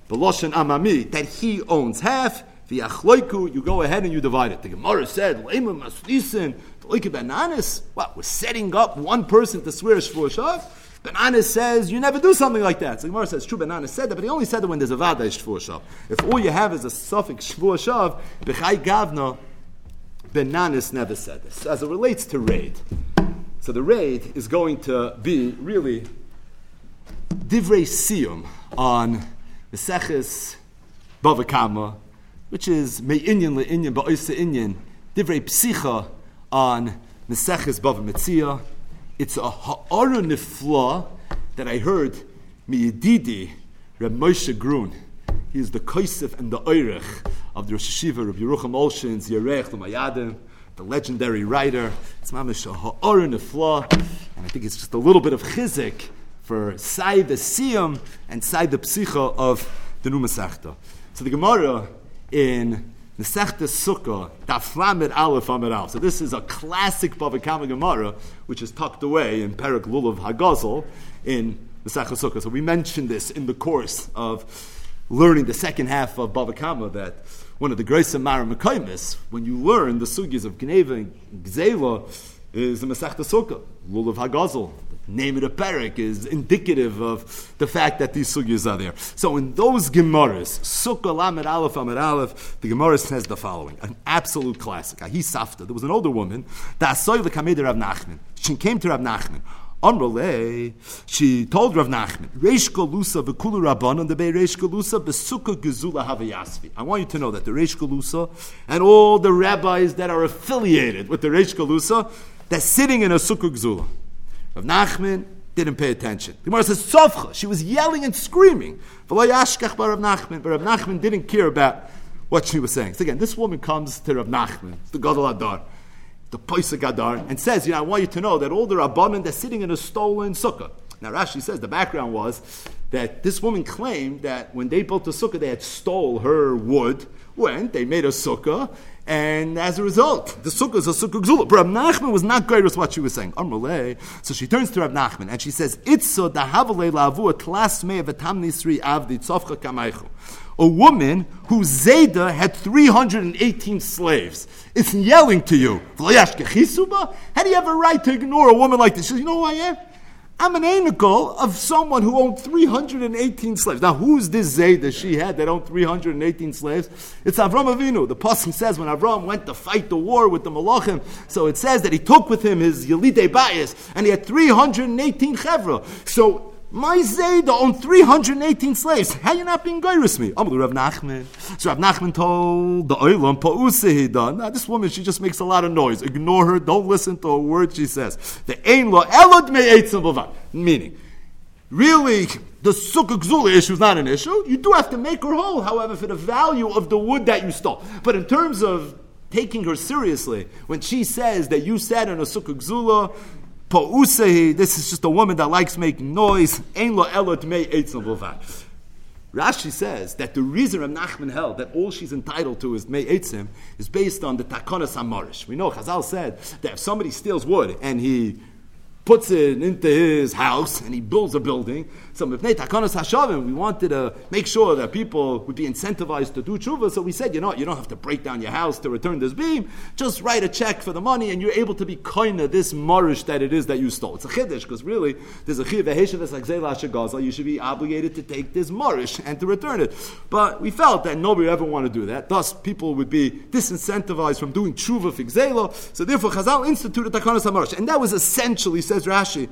beloshen amami that he owns half. V'yachloiku, you go ahead and you divide it. The Gemara said leima maslisin t'loike benanis. What, we're setting up one person to swear shvur hashav? Benanas says, you never do something like that. So Gemara says, true, Benanas said that, but he only said that when there's a vadai shvur hashav. If all you have is a suffix shvur hashav, b'chai gavna, Benanas never said this. As it relates to raid. So the raid is going to be really divrei siyum on Meseches Bava Kama, which is me'inyan le'inyan ba'oisa inyan, divrei psicha on Meseches Bava Metzia. It's a ha'ara nifla that I heard miyedidi Reb Moshe Grun. He is the Kosef and the Oirech of the Rosh Hashiva of Yerucham Olshans, Yerech L'Mayadim, the legendary writer. It's mamish a ha'ara nifla, and I think it's just a little bit of chizik for sai the siyum and sai the psicha of the new Masechta. So the Gemara in Mesechta Sukkah, Daflamed Aleph Amid Al. So this is a classic Bava Kama Gemara, which is tucked away in Perek Lulav HaGazol in Mesechta Sukkah. So we mentioned this in the course of learning the second half of Bava Kama, that one of the greatest Mara Mekaymis, when you learn the sugis of Gneva and Gzela, is the Mesechta Sukkah, Lulav HaGazol. Name of the parak is indicative of the fact that these sugyas are there. So in those Gemaras, Sukkah Lamed Aleph Amid Aleph, the Gemara says the following, an absolute classic. Ahi Safta, there was an older woman, Da'asoy L'kamei de Rav Nachman. She came to Rav Nachman. Amrulei, she told Rav Nachman, Reish Galusa v'kulu Rabbanon debei Reish Galusa b'sukkah gezula havayasvi. I want you to know that the Reish Galusa and all the rabbis that are affiliated with the Reish Galusa, they're sitting in a sukkah gezula. Rav Nachman didn't pay attention. The Gemara says, Sofcha, she was yelling and screaming. V'lo yashkach bar Rav Nachman. But Rav Nachman didn't care about what she was saying. So again, this woman comes to Rav Nachman, the Gadol Adar, the Poisek Adar, and says, you know, I want you to know that all the Rabbanim, they're sitting in a stolen sukkah. Now Rashi says the background was that this woman claimed that when they built the sukkah, they had stole her wood, went, they made a sukkah, and as a result, the sukkah is a sukkah gzula. But Rav Nachman was not great with what she was saying. Amrulei. So she turns to Rav Nachman and she says, Itzo dahavalei la'avu atlas mei v'tam nisri avdi tzofcha kamaychu. A woman who Zayda had three hundred eighteen slaves. It's yelling to you. How do you have a right to ignore a woman like this? She says, you know who I am? I'm an anacle of someone who owned three hundred eighteen slaves. Now, who's this Zayda she had that owned three hundred eighteen slaves? It's Avram Avinu. The Pasuk says when Avram went to fight the war with the Malachim, so it says that he took with him his Yelidei Bayis, and he had three hundred eighteen Chevra. So, my Zayda owned three hundred eighteen slaves. How you not being goyrus me? I'm the Rav Nachman. So Rav Nachman told the Olam Pa'usehida. Now this woman, she just makes a lot of noise. Ignore her. Don't listen to a word she says. The Ein Lo Elod Me'etzim Bovan. Meaning, really, the Sukkah Gzula issue is not an issue. You do have to make her whole, however, for the value of the wood that you stole. But in terms of taking her seriously, when she says that you sat in a Sukkah Gzula, this is just a woman that likes making noise. Rashi says that the reason Rav Nachman held that all she's entitled to is Mei Eitzim is based on the Takonas HaMarish. We know Chazal said that if somebody steals wood and he puts it into his house and he builds a building, so Mifnei Takonas HaShavim, we wanted to make sure that people would be incentivized to do tshuva, so we said, you know, you don't have to break down your house to return this beam, just write a check for the money and you're able to be koina this marish that it is that you stole. It's a chiddush, because really, there's a chiyuv v'heshev v'sagzela shegazla, you should be obligated to take this marish and to return it. But we felt that nobody would ever want to do that, thus people would be disincentivized from doing tshuva f'gzela, so therefore Chazal instituted Takonas HaMarish, and that was essentially, says Rashi,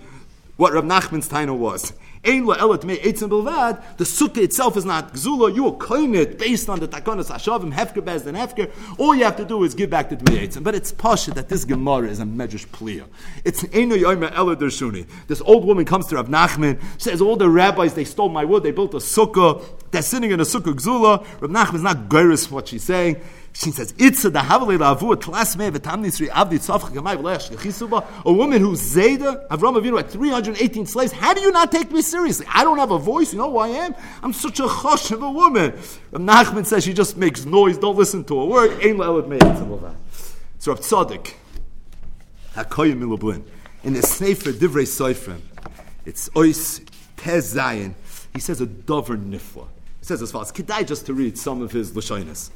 what Rav Nachman's taina was. Ein lo elot me'etzim bilvad. The sukkah itself is not gzula. You are coin it based on the takonas hashavim, hefker bezdin hefker. All you have to do is give back the me'etzim. But it's pasha that this Gemara is a medrash pliya. It's eino yoyme elot dershuni. This old woman comes to Rav Nachman, says all the rabbis, they stole my wood, they built a sukkah, they're sitting in a sukkah gzula. Rav Nachman's not geiris for what she's saying. She says, it's a woman who's Zayda, Avram Avinu had three hundred eighteen slaves. How do you not take me seriously? I don't have a voice. You know who I am? I'm such a chosh of a woman. Rav Nachman says she just makes noise. Don't listen to a word. It's Rav Tzaddik HaKoyim Milublin. In the Snefer Divrei Soferim, it's Ois Tez Zayin. He says a dover nifla. He says as follows. Kedai just to read some of his Lashonis.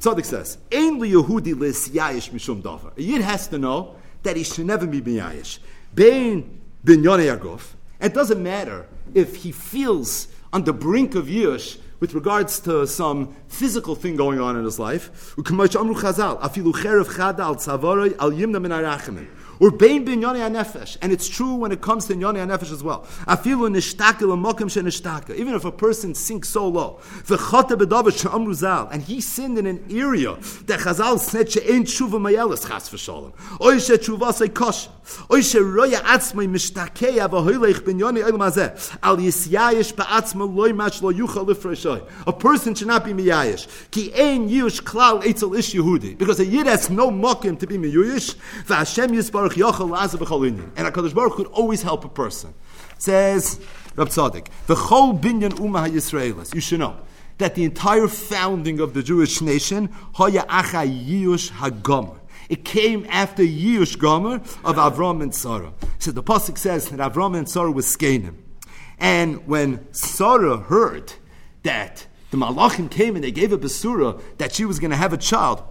Tzaddik says, "Ein li Yehudi lis yayish mishum davar." A yid has to know that he should never be miyayish. Bein binyonei aguf. It doesn't matter if he feels on the brink of yish with regards to some physical thing going on in his life. U'k'may she'amru Chazal, afilu cherev chada al tzavaray al yimna min harachamim. Or bein binyonei hanefesh, and it's true when it comes to binyonei hanefesh as well. Afilu nishtaka l'mokim shenishtaka, even if a person sinks so low, v'chata b'davar she'amru zal, and he sinned in an area that Chazal said she'ein tshuva mayeles chas v'shalom, oy she'tshuva say kosh, oy she'roya atzmai mishtakei avahoylech binyonei olam hazeh, al yisyayish ba'atzma loy mach lo yuchal lifreshoy. A person should not be miyayish, ki ein yush klal eitzel ish Yehudi, because a yid has no mokim to be miyuyish, v'Hashem yisbar. And HaKadosh Baruch could always help a person. It says Reb Tzaddik, the whole binyan umah Yisraelis. You should know that the entire founding of the Jewish nation hoya acha yiush hagomer. It came after yiush gomer of Avram and Sarah. So the pasuk says that Avram and Sarah was skenim, and when Sarah heard that the Malachim came and they gave a besura that she was going to have a child,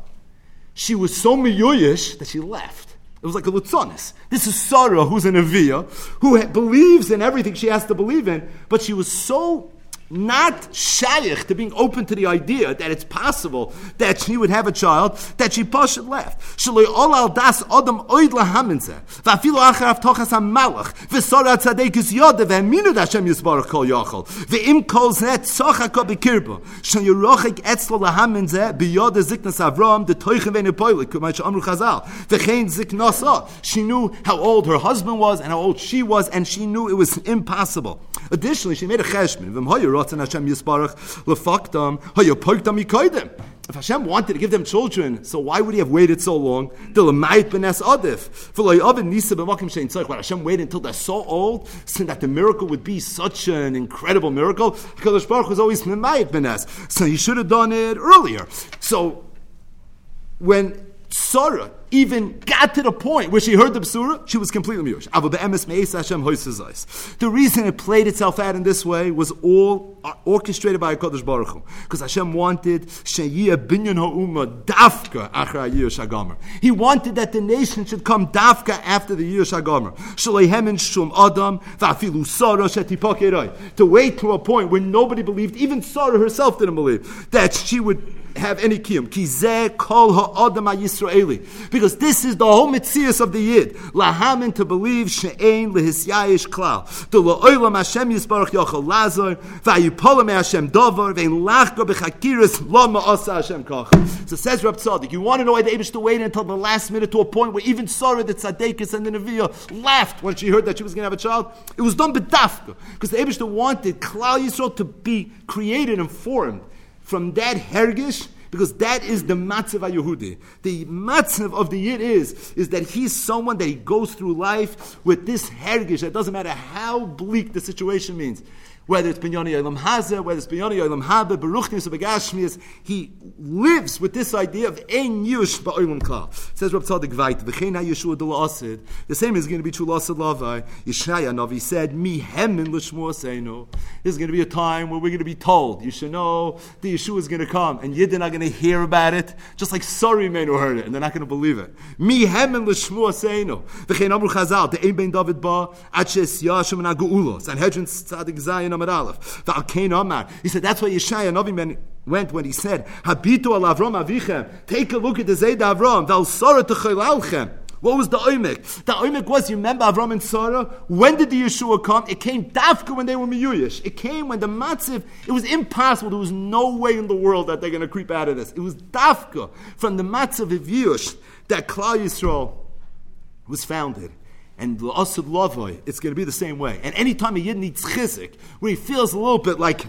she was so miyuyish that she left. It was like a Lutzonis. This is Sarah, who's an Aviyah, who ha- believes in everything she has to believe in, but she was so not shayich to being open to the idea that it's possible that she would have a child, that she pushed left. She knew how old her husband was and how old she was, and she knew it was impossible. Additionally, she made a cheshbon. If Hashem wanted to give them children, so why would he have waited so long? What, Hashem waited until they're so old, so that the miracle would be such an incredible miracle? HaKadosh Baruch was always Memayit Benes. So he should have done it earlier. So when Sarah even got to the point where she heard the B'sura, she was completely miyush. The reason it played itself out in this way was all orchestrated by HaKadosh Baruch Hu, because Hashem wanted dafka. He wanted that the nation should come dafka after the Yirush HaGomer. To wait to a point where nobody believed, even Sarah herself didn't believe, that she would have any kiyum. Kizeh kol ha'adam ha'Yisraeli. Because this is the whole mitzias of the Yid. Lahamin, to believe, she'ein lehisyayish klal. To lo'olam Hashem yisbarach yochel lazor, va'yupolam Hashem dover, ve'in lachgo b'chakiris lo ma'asa Hashem koch. So says Reb Tzadik, you want to know why the Eibush to wait until the last minute to a point where even Sarah the Tzaddikus and the Nevi'ah laughed when she heard that she was going to have a child? It was done b'dafka, because the Eibush wanted Klal Yisrael to be created and formed from that hergish, because that is the matzav Yehudi. The matzav of the Yid is, is that he's someone that he goes through life with this hergish. It doesn't matter how bleak the situation means. Whether it's Binyani Yolam Hazeh, whether it's Binyani Yolam Habeh, Beruchnis, or Begashmias, he lives with this idea of Ein Yush Ba'olam Kal. Says Reb Tzadik Vait, V'chein HaYeshua Delo Asid. The same is going to be true Lasid Lavai. Yeshaya Navi said, Mi Hemin L'Shmo Seinu. This is going to be a time where we're going to be told, you should know the Yeshua is going to come, and Yid are not going to hear about it, just like sorry men who heard it, and they're not going to believe it. Mi Hemin L'Shmo Seinu. V'chein Amru Chazal, De'ein Ben David Ba, Atches Yashem and Agu'ulo. Sanhedrin Tzadik Zayin. He said, that's why Yeshaya Novi went when he said, Habitu al Avram Avichem, take a look at the Zayda Avram, Val Sora Techelalchem. What was the Oimek? The Oimek was, you remember Avram and Sarah? When did the Yeshua come? It came dafka when they were miyuyish. It came when the matziv, it was impossible. There was no way in the world that they're going to creep out of this. It was dafka from the matziv of Yush that Klal Yisrael was founded. And l'asud lavoi, it's going to be the same way. And any time a Yid needs chizik, where he feels a little bit like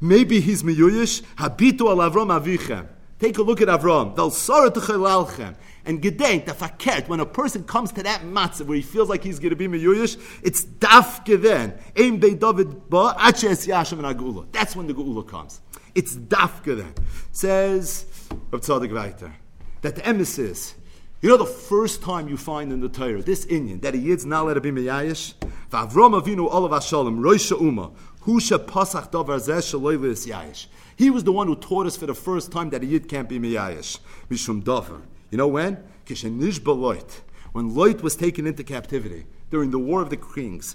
maybe he's miyuyish, habitu al Avram avichem. Take a look at Avram. Vel sara t'chelalchem. And gedenk tafakert. When a person comes to that matzav where he feels like he's going to be miyuyish, it's dafke then. Ein bei David ba aches yashem and agula. That's when the geula comes. It's dafke then. Says Reb Tzadik Vayter that the emesis. You know the first time you find in the Torah this inyan that a Yid's not allowed to be miyayish. V'Avram Avinu olav hashalom roisha uma husha pasach davar zeh shaloi li'isyayish. He was the one who taught us for the first time that a Yid can't be miyayish. Mishum davar. You know when? Kishenish baloit. When Loit was taken into captivity during the War of the Kings,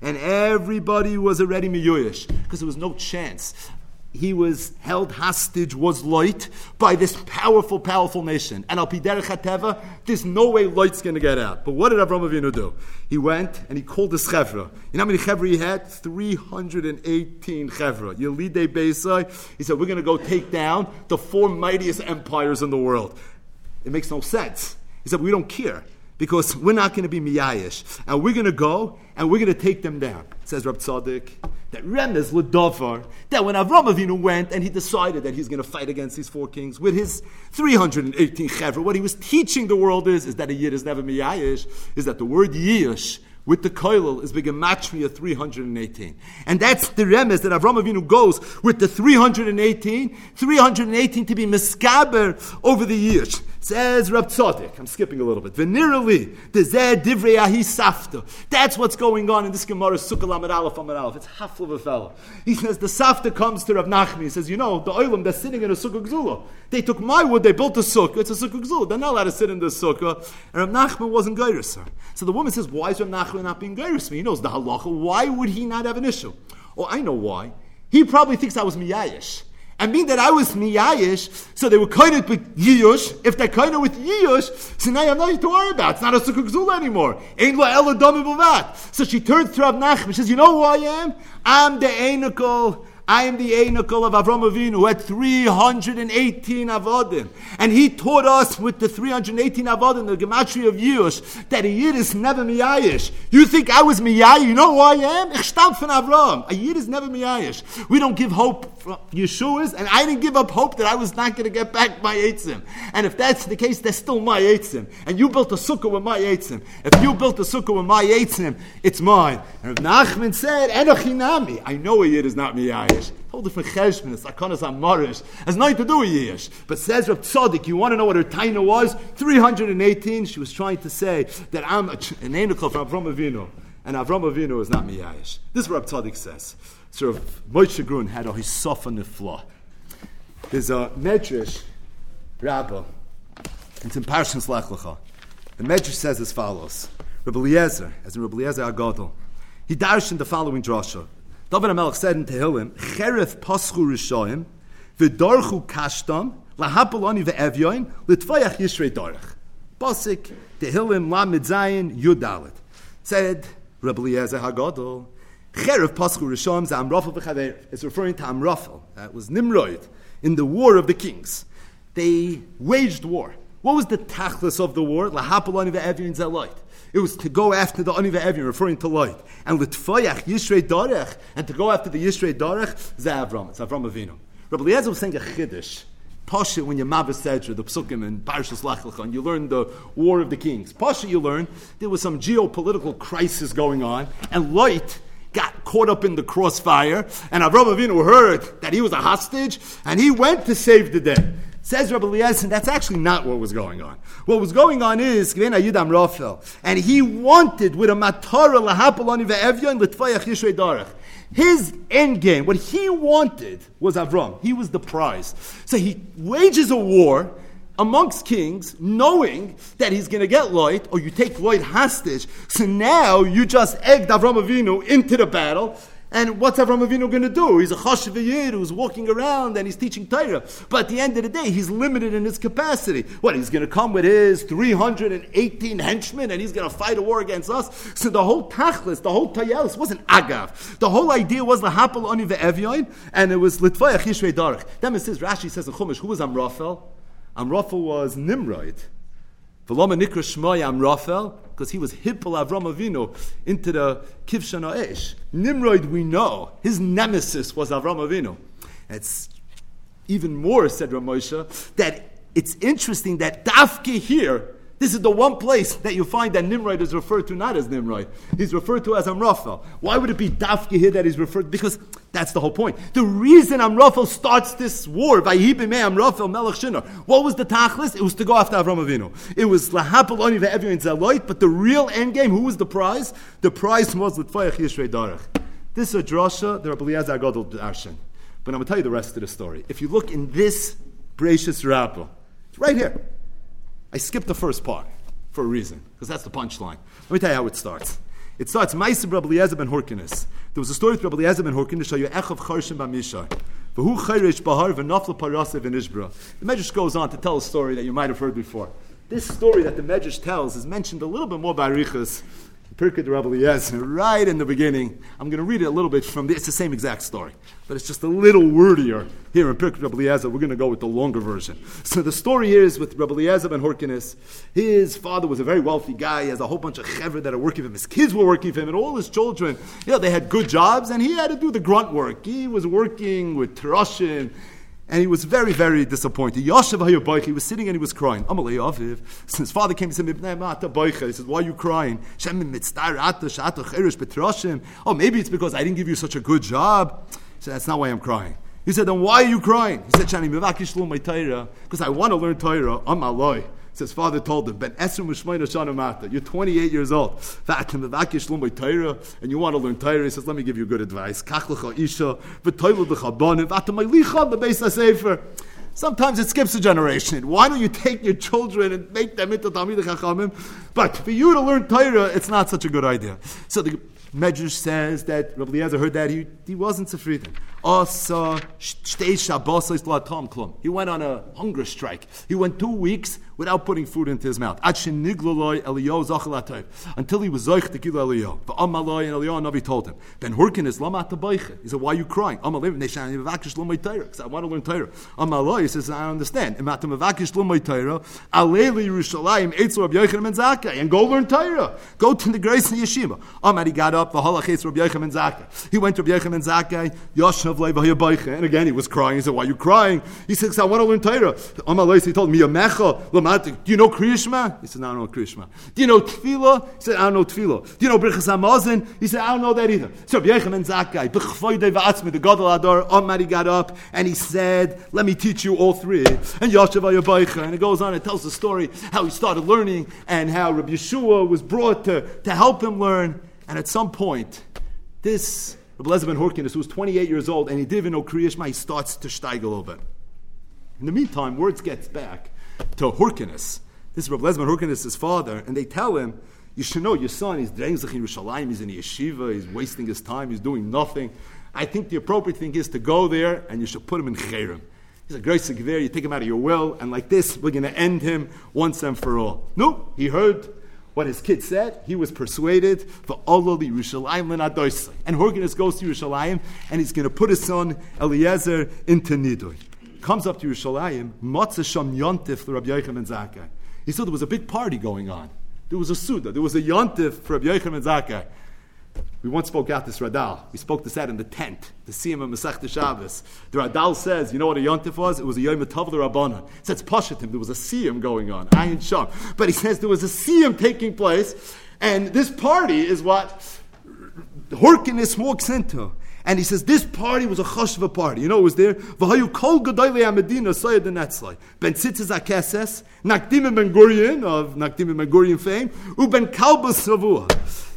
and everybody was already miyayish because there was no chance. He was held hostage, was Loit, by this powerful, powerful nation. And al pi derech hateva, there's no way Loit's going to get out. But what did Avram Avinu do? He went and he called his chevra. You know how many chevra he had? three hundred eighteen chevra. Yelidei Beisai. He said, we're going to go take down the four mightiest empires in the world. It makes no sense. He said, we don't care, because we're not going to be miyayish. And we're going to go and we're going to take them down. Says Reb Tzadik, that Remez L'Dovar, that when Avram Avinu went and he decided that he's going to fight against these four kings with his three hundred eighteen chevra, what he was teaching the world is, is that a Yid is never miyayish, is that the word yish with the koilel is begematria three hundred eighteen. And that's the remez that Avram Avinu goes with the three hundred eighteen, three hundred eighteen to be miskaber over the yish. Says Reb Tzadik, I'm skipping a little bit. Venerally, the zeh divrei ahi safta. That's what's going on in this Gemara Sukkah Lamed Aleph Amud Aleph. It's half of a fellow. He says the safta comes to Rav Nachman. He says, you know, the oilim that's sitting in a sukkah gzula. They took my wood, they built a sukkah. It's a sukkah gzula. They're not allowed to sit in the sukkah. And Rav Nachman wasn't geirus her. So the woman says, why is Rav Nachman not being geirus me? He knows the halacha. Why would he not have an issue? Oh, I know why. He probably thinks I was miyayish. I mean that I was miyayish, so they were koined with yiyush. If they're koined with yiyush, so now I have nothing to worry about. It's not a sukkah gzula anymore. Ein lo ela dami b'vat. So she turns to Rav Nachman. She says, you know who I am? I'm the einukol. I am the einukol of Avram Avinu, who had three hundred eighteen avodim. And he taught us with the three hundred eighteen avodim, the gematria of Yush, that a Yid is never miyayish. You think I was miyayish? You know who I am? Ich stamm von Avram. A Yid is never miyayish. We don't give hope from Yeshua's, and I didn't give up hope that I was not going to get back my eitzim. And if that's the case, that's still my eitzim. And you built a sukkah with my eitzim. If you built a sukkah with my eitzim, it's mine. And Nachman said, Enochinami. I know a Yid is not miyayish. Yish. Whole different cheshman, it's Akonas Amarish. Has nothing to do with Yish. But says Reb Tzadik, you want to know what her taina was? three hundred eighteen, she was trying to say that I'm a, an Einukal from Avram Avinu. And Avram Avinu is not Miyayish. This is what Reb Tzadik says. So Reb Moshe Grun had a hisof on the floor. There's a medrash rabba. It's in Parshas Lech Lecha. The medrash says as follows. Reb Eliezer, as in Reb Eliezer Hagadol, he darshened the following drasha. David HaMelech said in Tehillim, Cheref paschu rishoim, v'dorchu kashtam, lahapoloni ve'evyoin, litvayach yishrei dorach. Pasik, Tehillim, Lamed Zayin, Yudalit. Said Reb Eliezer Hagadol, Cheref paschu rishoim z'amrafel v'chaveir. It's referring to Amrafel. That was Nimrod in the war of the kings. They waged war. What was the tachlis of the war? Lahapoloni ve'evyoin z'aloit. It was to go after the Aniva Evyon, referring to Lloyd. And Litfayach, Yishrei Dorech, and to go after the Yishrei Dorech, Zavram, it's Avram Avinu. Rabbi Yezab was saying a chiddush. Pasha, when you Mavas Sedra, the Psukim and Parshas Lech Lecha, and you learn the War of the Kings. Pasha, you learn there was some geopolitical crisis going on, and Lloyd got caught up in the crossfire, and Avram Avinu heard that he was a hostage, and he went to save the day. Says Rabbi Yezab, that's actually not what was going on. What was going on is, and he wanted with a matara lahapoloni ve'evyon litvayach yishrei darach. His end game, what he wanted was Avram. He was the prize. So he wages a war amongst kings, knowing that he's going to get Lloyd, or you take Lloyd hostage. So now you just egged Avram Avinu into the battle. And what's Avram Avinu going to do? He's a chashuv yid who's walking around and he's teaching Torah. But at the end of the day, he's limited in his capacity. What, he's going to come with his three hundred eighteen henchmen and he's going to fight a war against us? So the whole tachlis, the whole tayelis wasn't agav. The whole idea was l'hapal oni ve'evyon, and it was litvayach yishrei darach. That means Rashi says in Chumash, who was Amrafel? Amrafel was Nimrod. V'loma nikra shmoy Amrafel, because he was hippel Avram Avinu into the Kivshan Ha'esh. Nimrod, we know, his nemesis was Avram Avinu. It's even more, said Reb Moshe, that it's interesting that Dafke here, this is the one place that you find that Nimrod is referred to not as Nimrod. He's referred to as Amrafel. Why would it be Dafke here that he's referred? Because that's the whole point. The reason Amrafel starts this war, Vayhi b'mei Amrafel melech Shinar. What was the tachlis? It was to go after Avram Avinu. It was lahapol oni ve'evyon zaloit, but the real end game, who was the prize? The prize was litvayach yishrei darach. This is a drasha, the Reb Eliezer Hagadol darshan. But I'm going to tell you the rest of the story. If you look in this Breshus Rabbah, it's right here. I skipped the first part for a reason, because that's the punchline. Let me tell you how it starts. It starts, Ma'aseh Rabbi Yezab and Horkinis. There was a story with Rabbi Yezab and Horkinis, show you Echav Charshim Bamishar. V'hu Chayrish Bahar V'nafla Parasev V'nishbra. The Medrash goes on to tell a story that you might have heard before. This story that the Medrash tells is mentioned a little bit more by Arichas, Pirkut Rebbeleazim, right in the beginning. I'm going to read it a little bit from the, it's the same exact story, but it's just a little wordier here in Pirkut Rebbeleazim. We're going to go with the longer version. So the story here is with Reb Eliezer and Horkinis. His father was a very wealthy guy. He has a whole bunch of chevra that are working for him. His kids were working for him, and all his children, you know, they had good jobs, and he had to do the grunt work. He was working with Teroshim. And he was very, very disappointed. Yoshev hayo boicha. He was sitting and he was crying. Amalei aviv. His father came and said, Mipnei ma ata boicha. He said, why are you crying? Oh, maybe it's because I didn't give you such a good job. He said, that's not why I'm crying. He said, then why are you crying? He said, Shani mevakish lo my Torah, because I want to learn Torah. I'm aloi. His father told him, Ben esrim u'shmeina shana mata. You're twenty-eight years old. And you want to learn Torah. He says, let me give you good advice. Sometimes it skips a generation. Why don't you take your children and make them into Talmidei Chachamim? But for you to learn Torah, it's not such a good idea. So the Medrash says that Reb Eliezer heard that he, he wasn't Sefridim. He went on a hunger strike. He went two weeks without putting food into his mouth. Until he was Zoich to Kilu Eliyahu. V'amaloi and Eliyahu Navi told him. Then Horkinis lama ata boicha. He said, why are you crying? Amaloi v'neshani mevakish lo moitayra. Because I want to learn Torah. Amaloi, he says, I understand. Imata mevakish lo moitayra. Aleli Yerushalayim etzu Rabbi Yechim and Zaka. And go learn Torah. Go to the Grace and Yeshiva. Amar, he got up. V'halach etzu Rabbi Yechim and Zaka. He went to Rabbi Yechim and Zaka. And again, he was crying. He said, why are you crying? He said, I want to learn Torah. Amaloi, he told me, Yamecha, Matik, do you know Kriya Shema? He said, no, I don't know Kriya Shema. Do you know Tefillah? He said, I don't know Tefillah. Do you know Brichas HaMazon? He said, I don't know that either. So Rabbi Yechim and Zaka, B'chvoidei v'atzmi, the Gadol Ador, Omari got up and he said, let me teach you all three. And Yashav HaYabaycha, and it goes on, it tells the story how he started learning and how Rabbi Yeshua was brought to, to help him learn. And at some point, this Reb Eliezer and Horkinis, who's twenty-eight years old, and he didn't even know Kriya Shema, he starts to steig a little bit. In the meantime, words gets back to Horkinis. This is Reb Eliezer and Horkinis, his father, and they tell him, you should know your son, he's in Yerushalayim, he's in yeshiva, he's wasting his time, he's doing nothing. I think the appropriate thing is to go there, and you should put him in Cherem. He's a great Segver, you take him out of your will, and like this, we're going to end him once and for all. Nope, he heard what his kid said, he was persuaded for Allah li Yerushalayim l'nadoisli. And Horkinis goes to Yerushalayim, and he's going to put his son, Eliezer, into Nidui. Comes up to Yerushalayim, Matzah Sham Yontif for Rabbi Yechim and Zaka. He saw there was a big party going on. There was a Suda, there was a Yontif for Rabbi Yechim and Zaka. We once spoke out this Radal. We spoke this out in the tent, the Siyam and Masech Shabbos. The Radal says, you know what a Yontif was? It was a Yom Tov L'Rabbanan. He says, Pashatim, there was a Siyam going on, Ayin Sham. But he says there was a Siyam taking place, and this party is what Horkinis walks into. And he says, this party was a chashva party. You know who was there? V'hayu kol gadolei ha'medina sayed netzlai. Ben Tzitzis HaKeses, Nakdimi Ben Gurion, of Nakdimi Ben Gurion fame, uben Kalba Savua.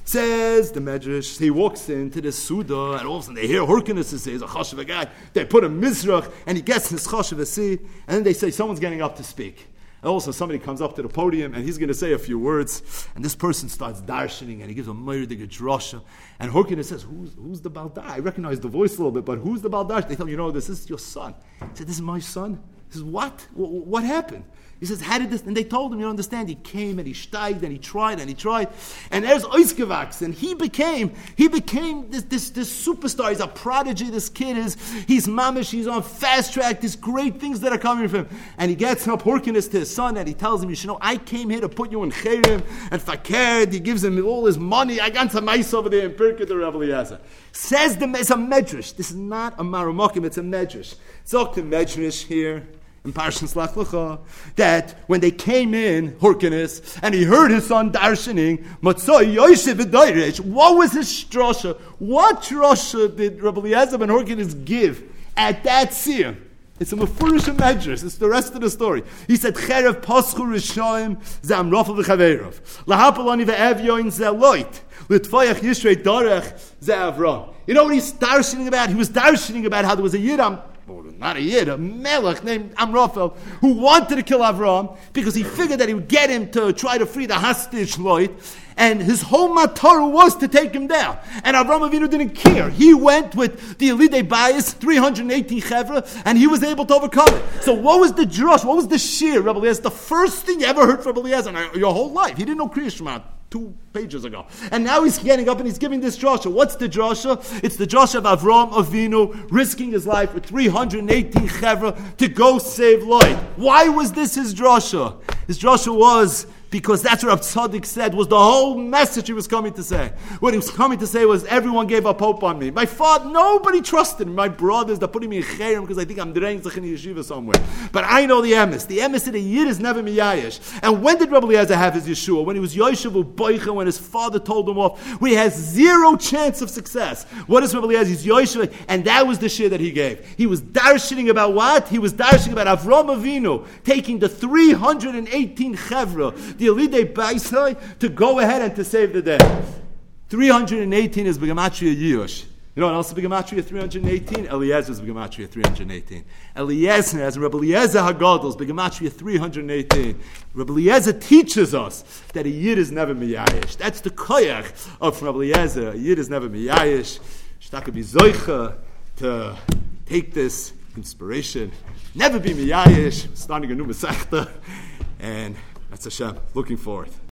Says the Medrash, he walks into the Suda, and all of a sudden they hear Horkinis is he's a chashva guy. They put a mizrach, and he gets his chashva see, and then they say, someone's getting up to speak. And also somebody comes up to the podium and he's going to say a few words. And this person starts darshaning and he gives a murdig drasha. And Horkinis says, who's, who's the Baldash? I recognize the voice a little bit, but who's the Baldash? They tell him, you know, this is your son. He said, this is my son? He says, what? W- what happened? He says, how did this? And they told him, you don't understand. He came and he steiged and he tried and he tried. And there's Oiskevaks. And he became, he became this, this, this superstar. He's a prodigy. This kid is, he's mamish. He's on fast track. These great things that are coming from him. And he gets up Horkinis to his son and he tells him, you should know, I came here to put you in Cherem and Fakerd. He gives him all his money. I got some mice over there in Pirkut Rebbeleazim. Says the, it's a medrash. This is not a marumokim. It's a medrash. Zok the medrash here. In Parshas Lech Lecha, that when they came in, Horkinis, and he heard his son darshaning, Matzoi Yosef B'Doyresh, what was his drasha? What drasha did Reb Eliezer and Horkinis give at that siyum? It's a Mefurish Medrash. It's the rest of the story. He said, Cherev Paschu Rishonim Zamrofa V'Chaverov Lahapoloni Ve'Evyoin Zeloit Litvayach Yishrei Dorech Ze'Avram. You know what he's darshaning about? He was darshaning about how there was a Yiram, not a Yid, a Melech named Amrophel, who wanted to kill Avram because he figured that he would get him to try to free the hostage Lloyd, and his whole matar was to take him down. And Avram Avinu didn't care. He went with the Elidei Bias, three hundred eighteen Chevra, and he was able to overcome it. So what was the drush? What was the sheer, Reb Eliyaz? The first thing you ever heard from Eliyaz in your whole life. He didn't know Kriya Shema two pages ago. And now he's getting up and he's giving this drasha. What's the drasha? It's the drasha of Avram Avinu risking his life with three hundred eighteen chevra to go save Lloyd. Why was this his drasha? His drasha was because that's what Rav Tzaddik said was the whole message he was coming to say. What he was coming to say was, everyone gave up hope on me. My father, nobody trusted me. My brothers, they're putting me in Cherem because I think I'm draying Zachin Yeshiva somewhere. But I know the emes. The emes of the Yid is never miyayish. And when did Reb Eliezer have his Yeshua? When he was Yoshevu Boicha, when his father told him off, he has zero chance of success. What is Reb Eliezer? He's Yoshevu. And that was the shir that he gave. He was darshaning about what? He was darshaning about Avram Avinu taking the three hundred eighteen Chevra, the Elidei Baisai, to go ahead and to save the day. three hundred eighteen is B'gematria Yush. You know what else is B'gematria three hundred eighteen? Eliezer is B'gematria three hundred eighteen. Eliezer, as Reb Eliezer Hagadol, is B'gematria three hundred eighteen. Reb Eliezer teaches us that a Yid is never miyayish. That's the koyach of Reb Eliezer. A Yid is never miyayish. Shtaka b'zoicha to take this inspiration. Never be miyayish. Starting a new Masechta. And that's Hashem. Looking forward.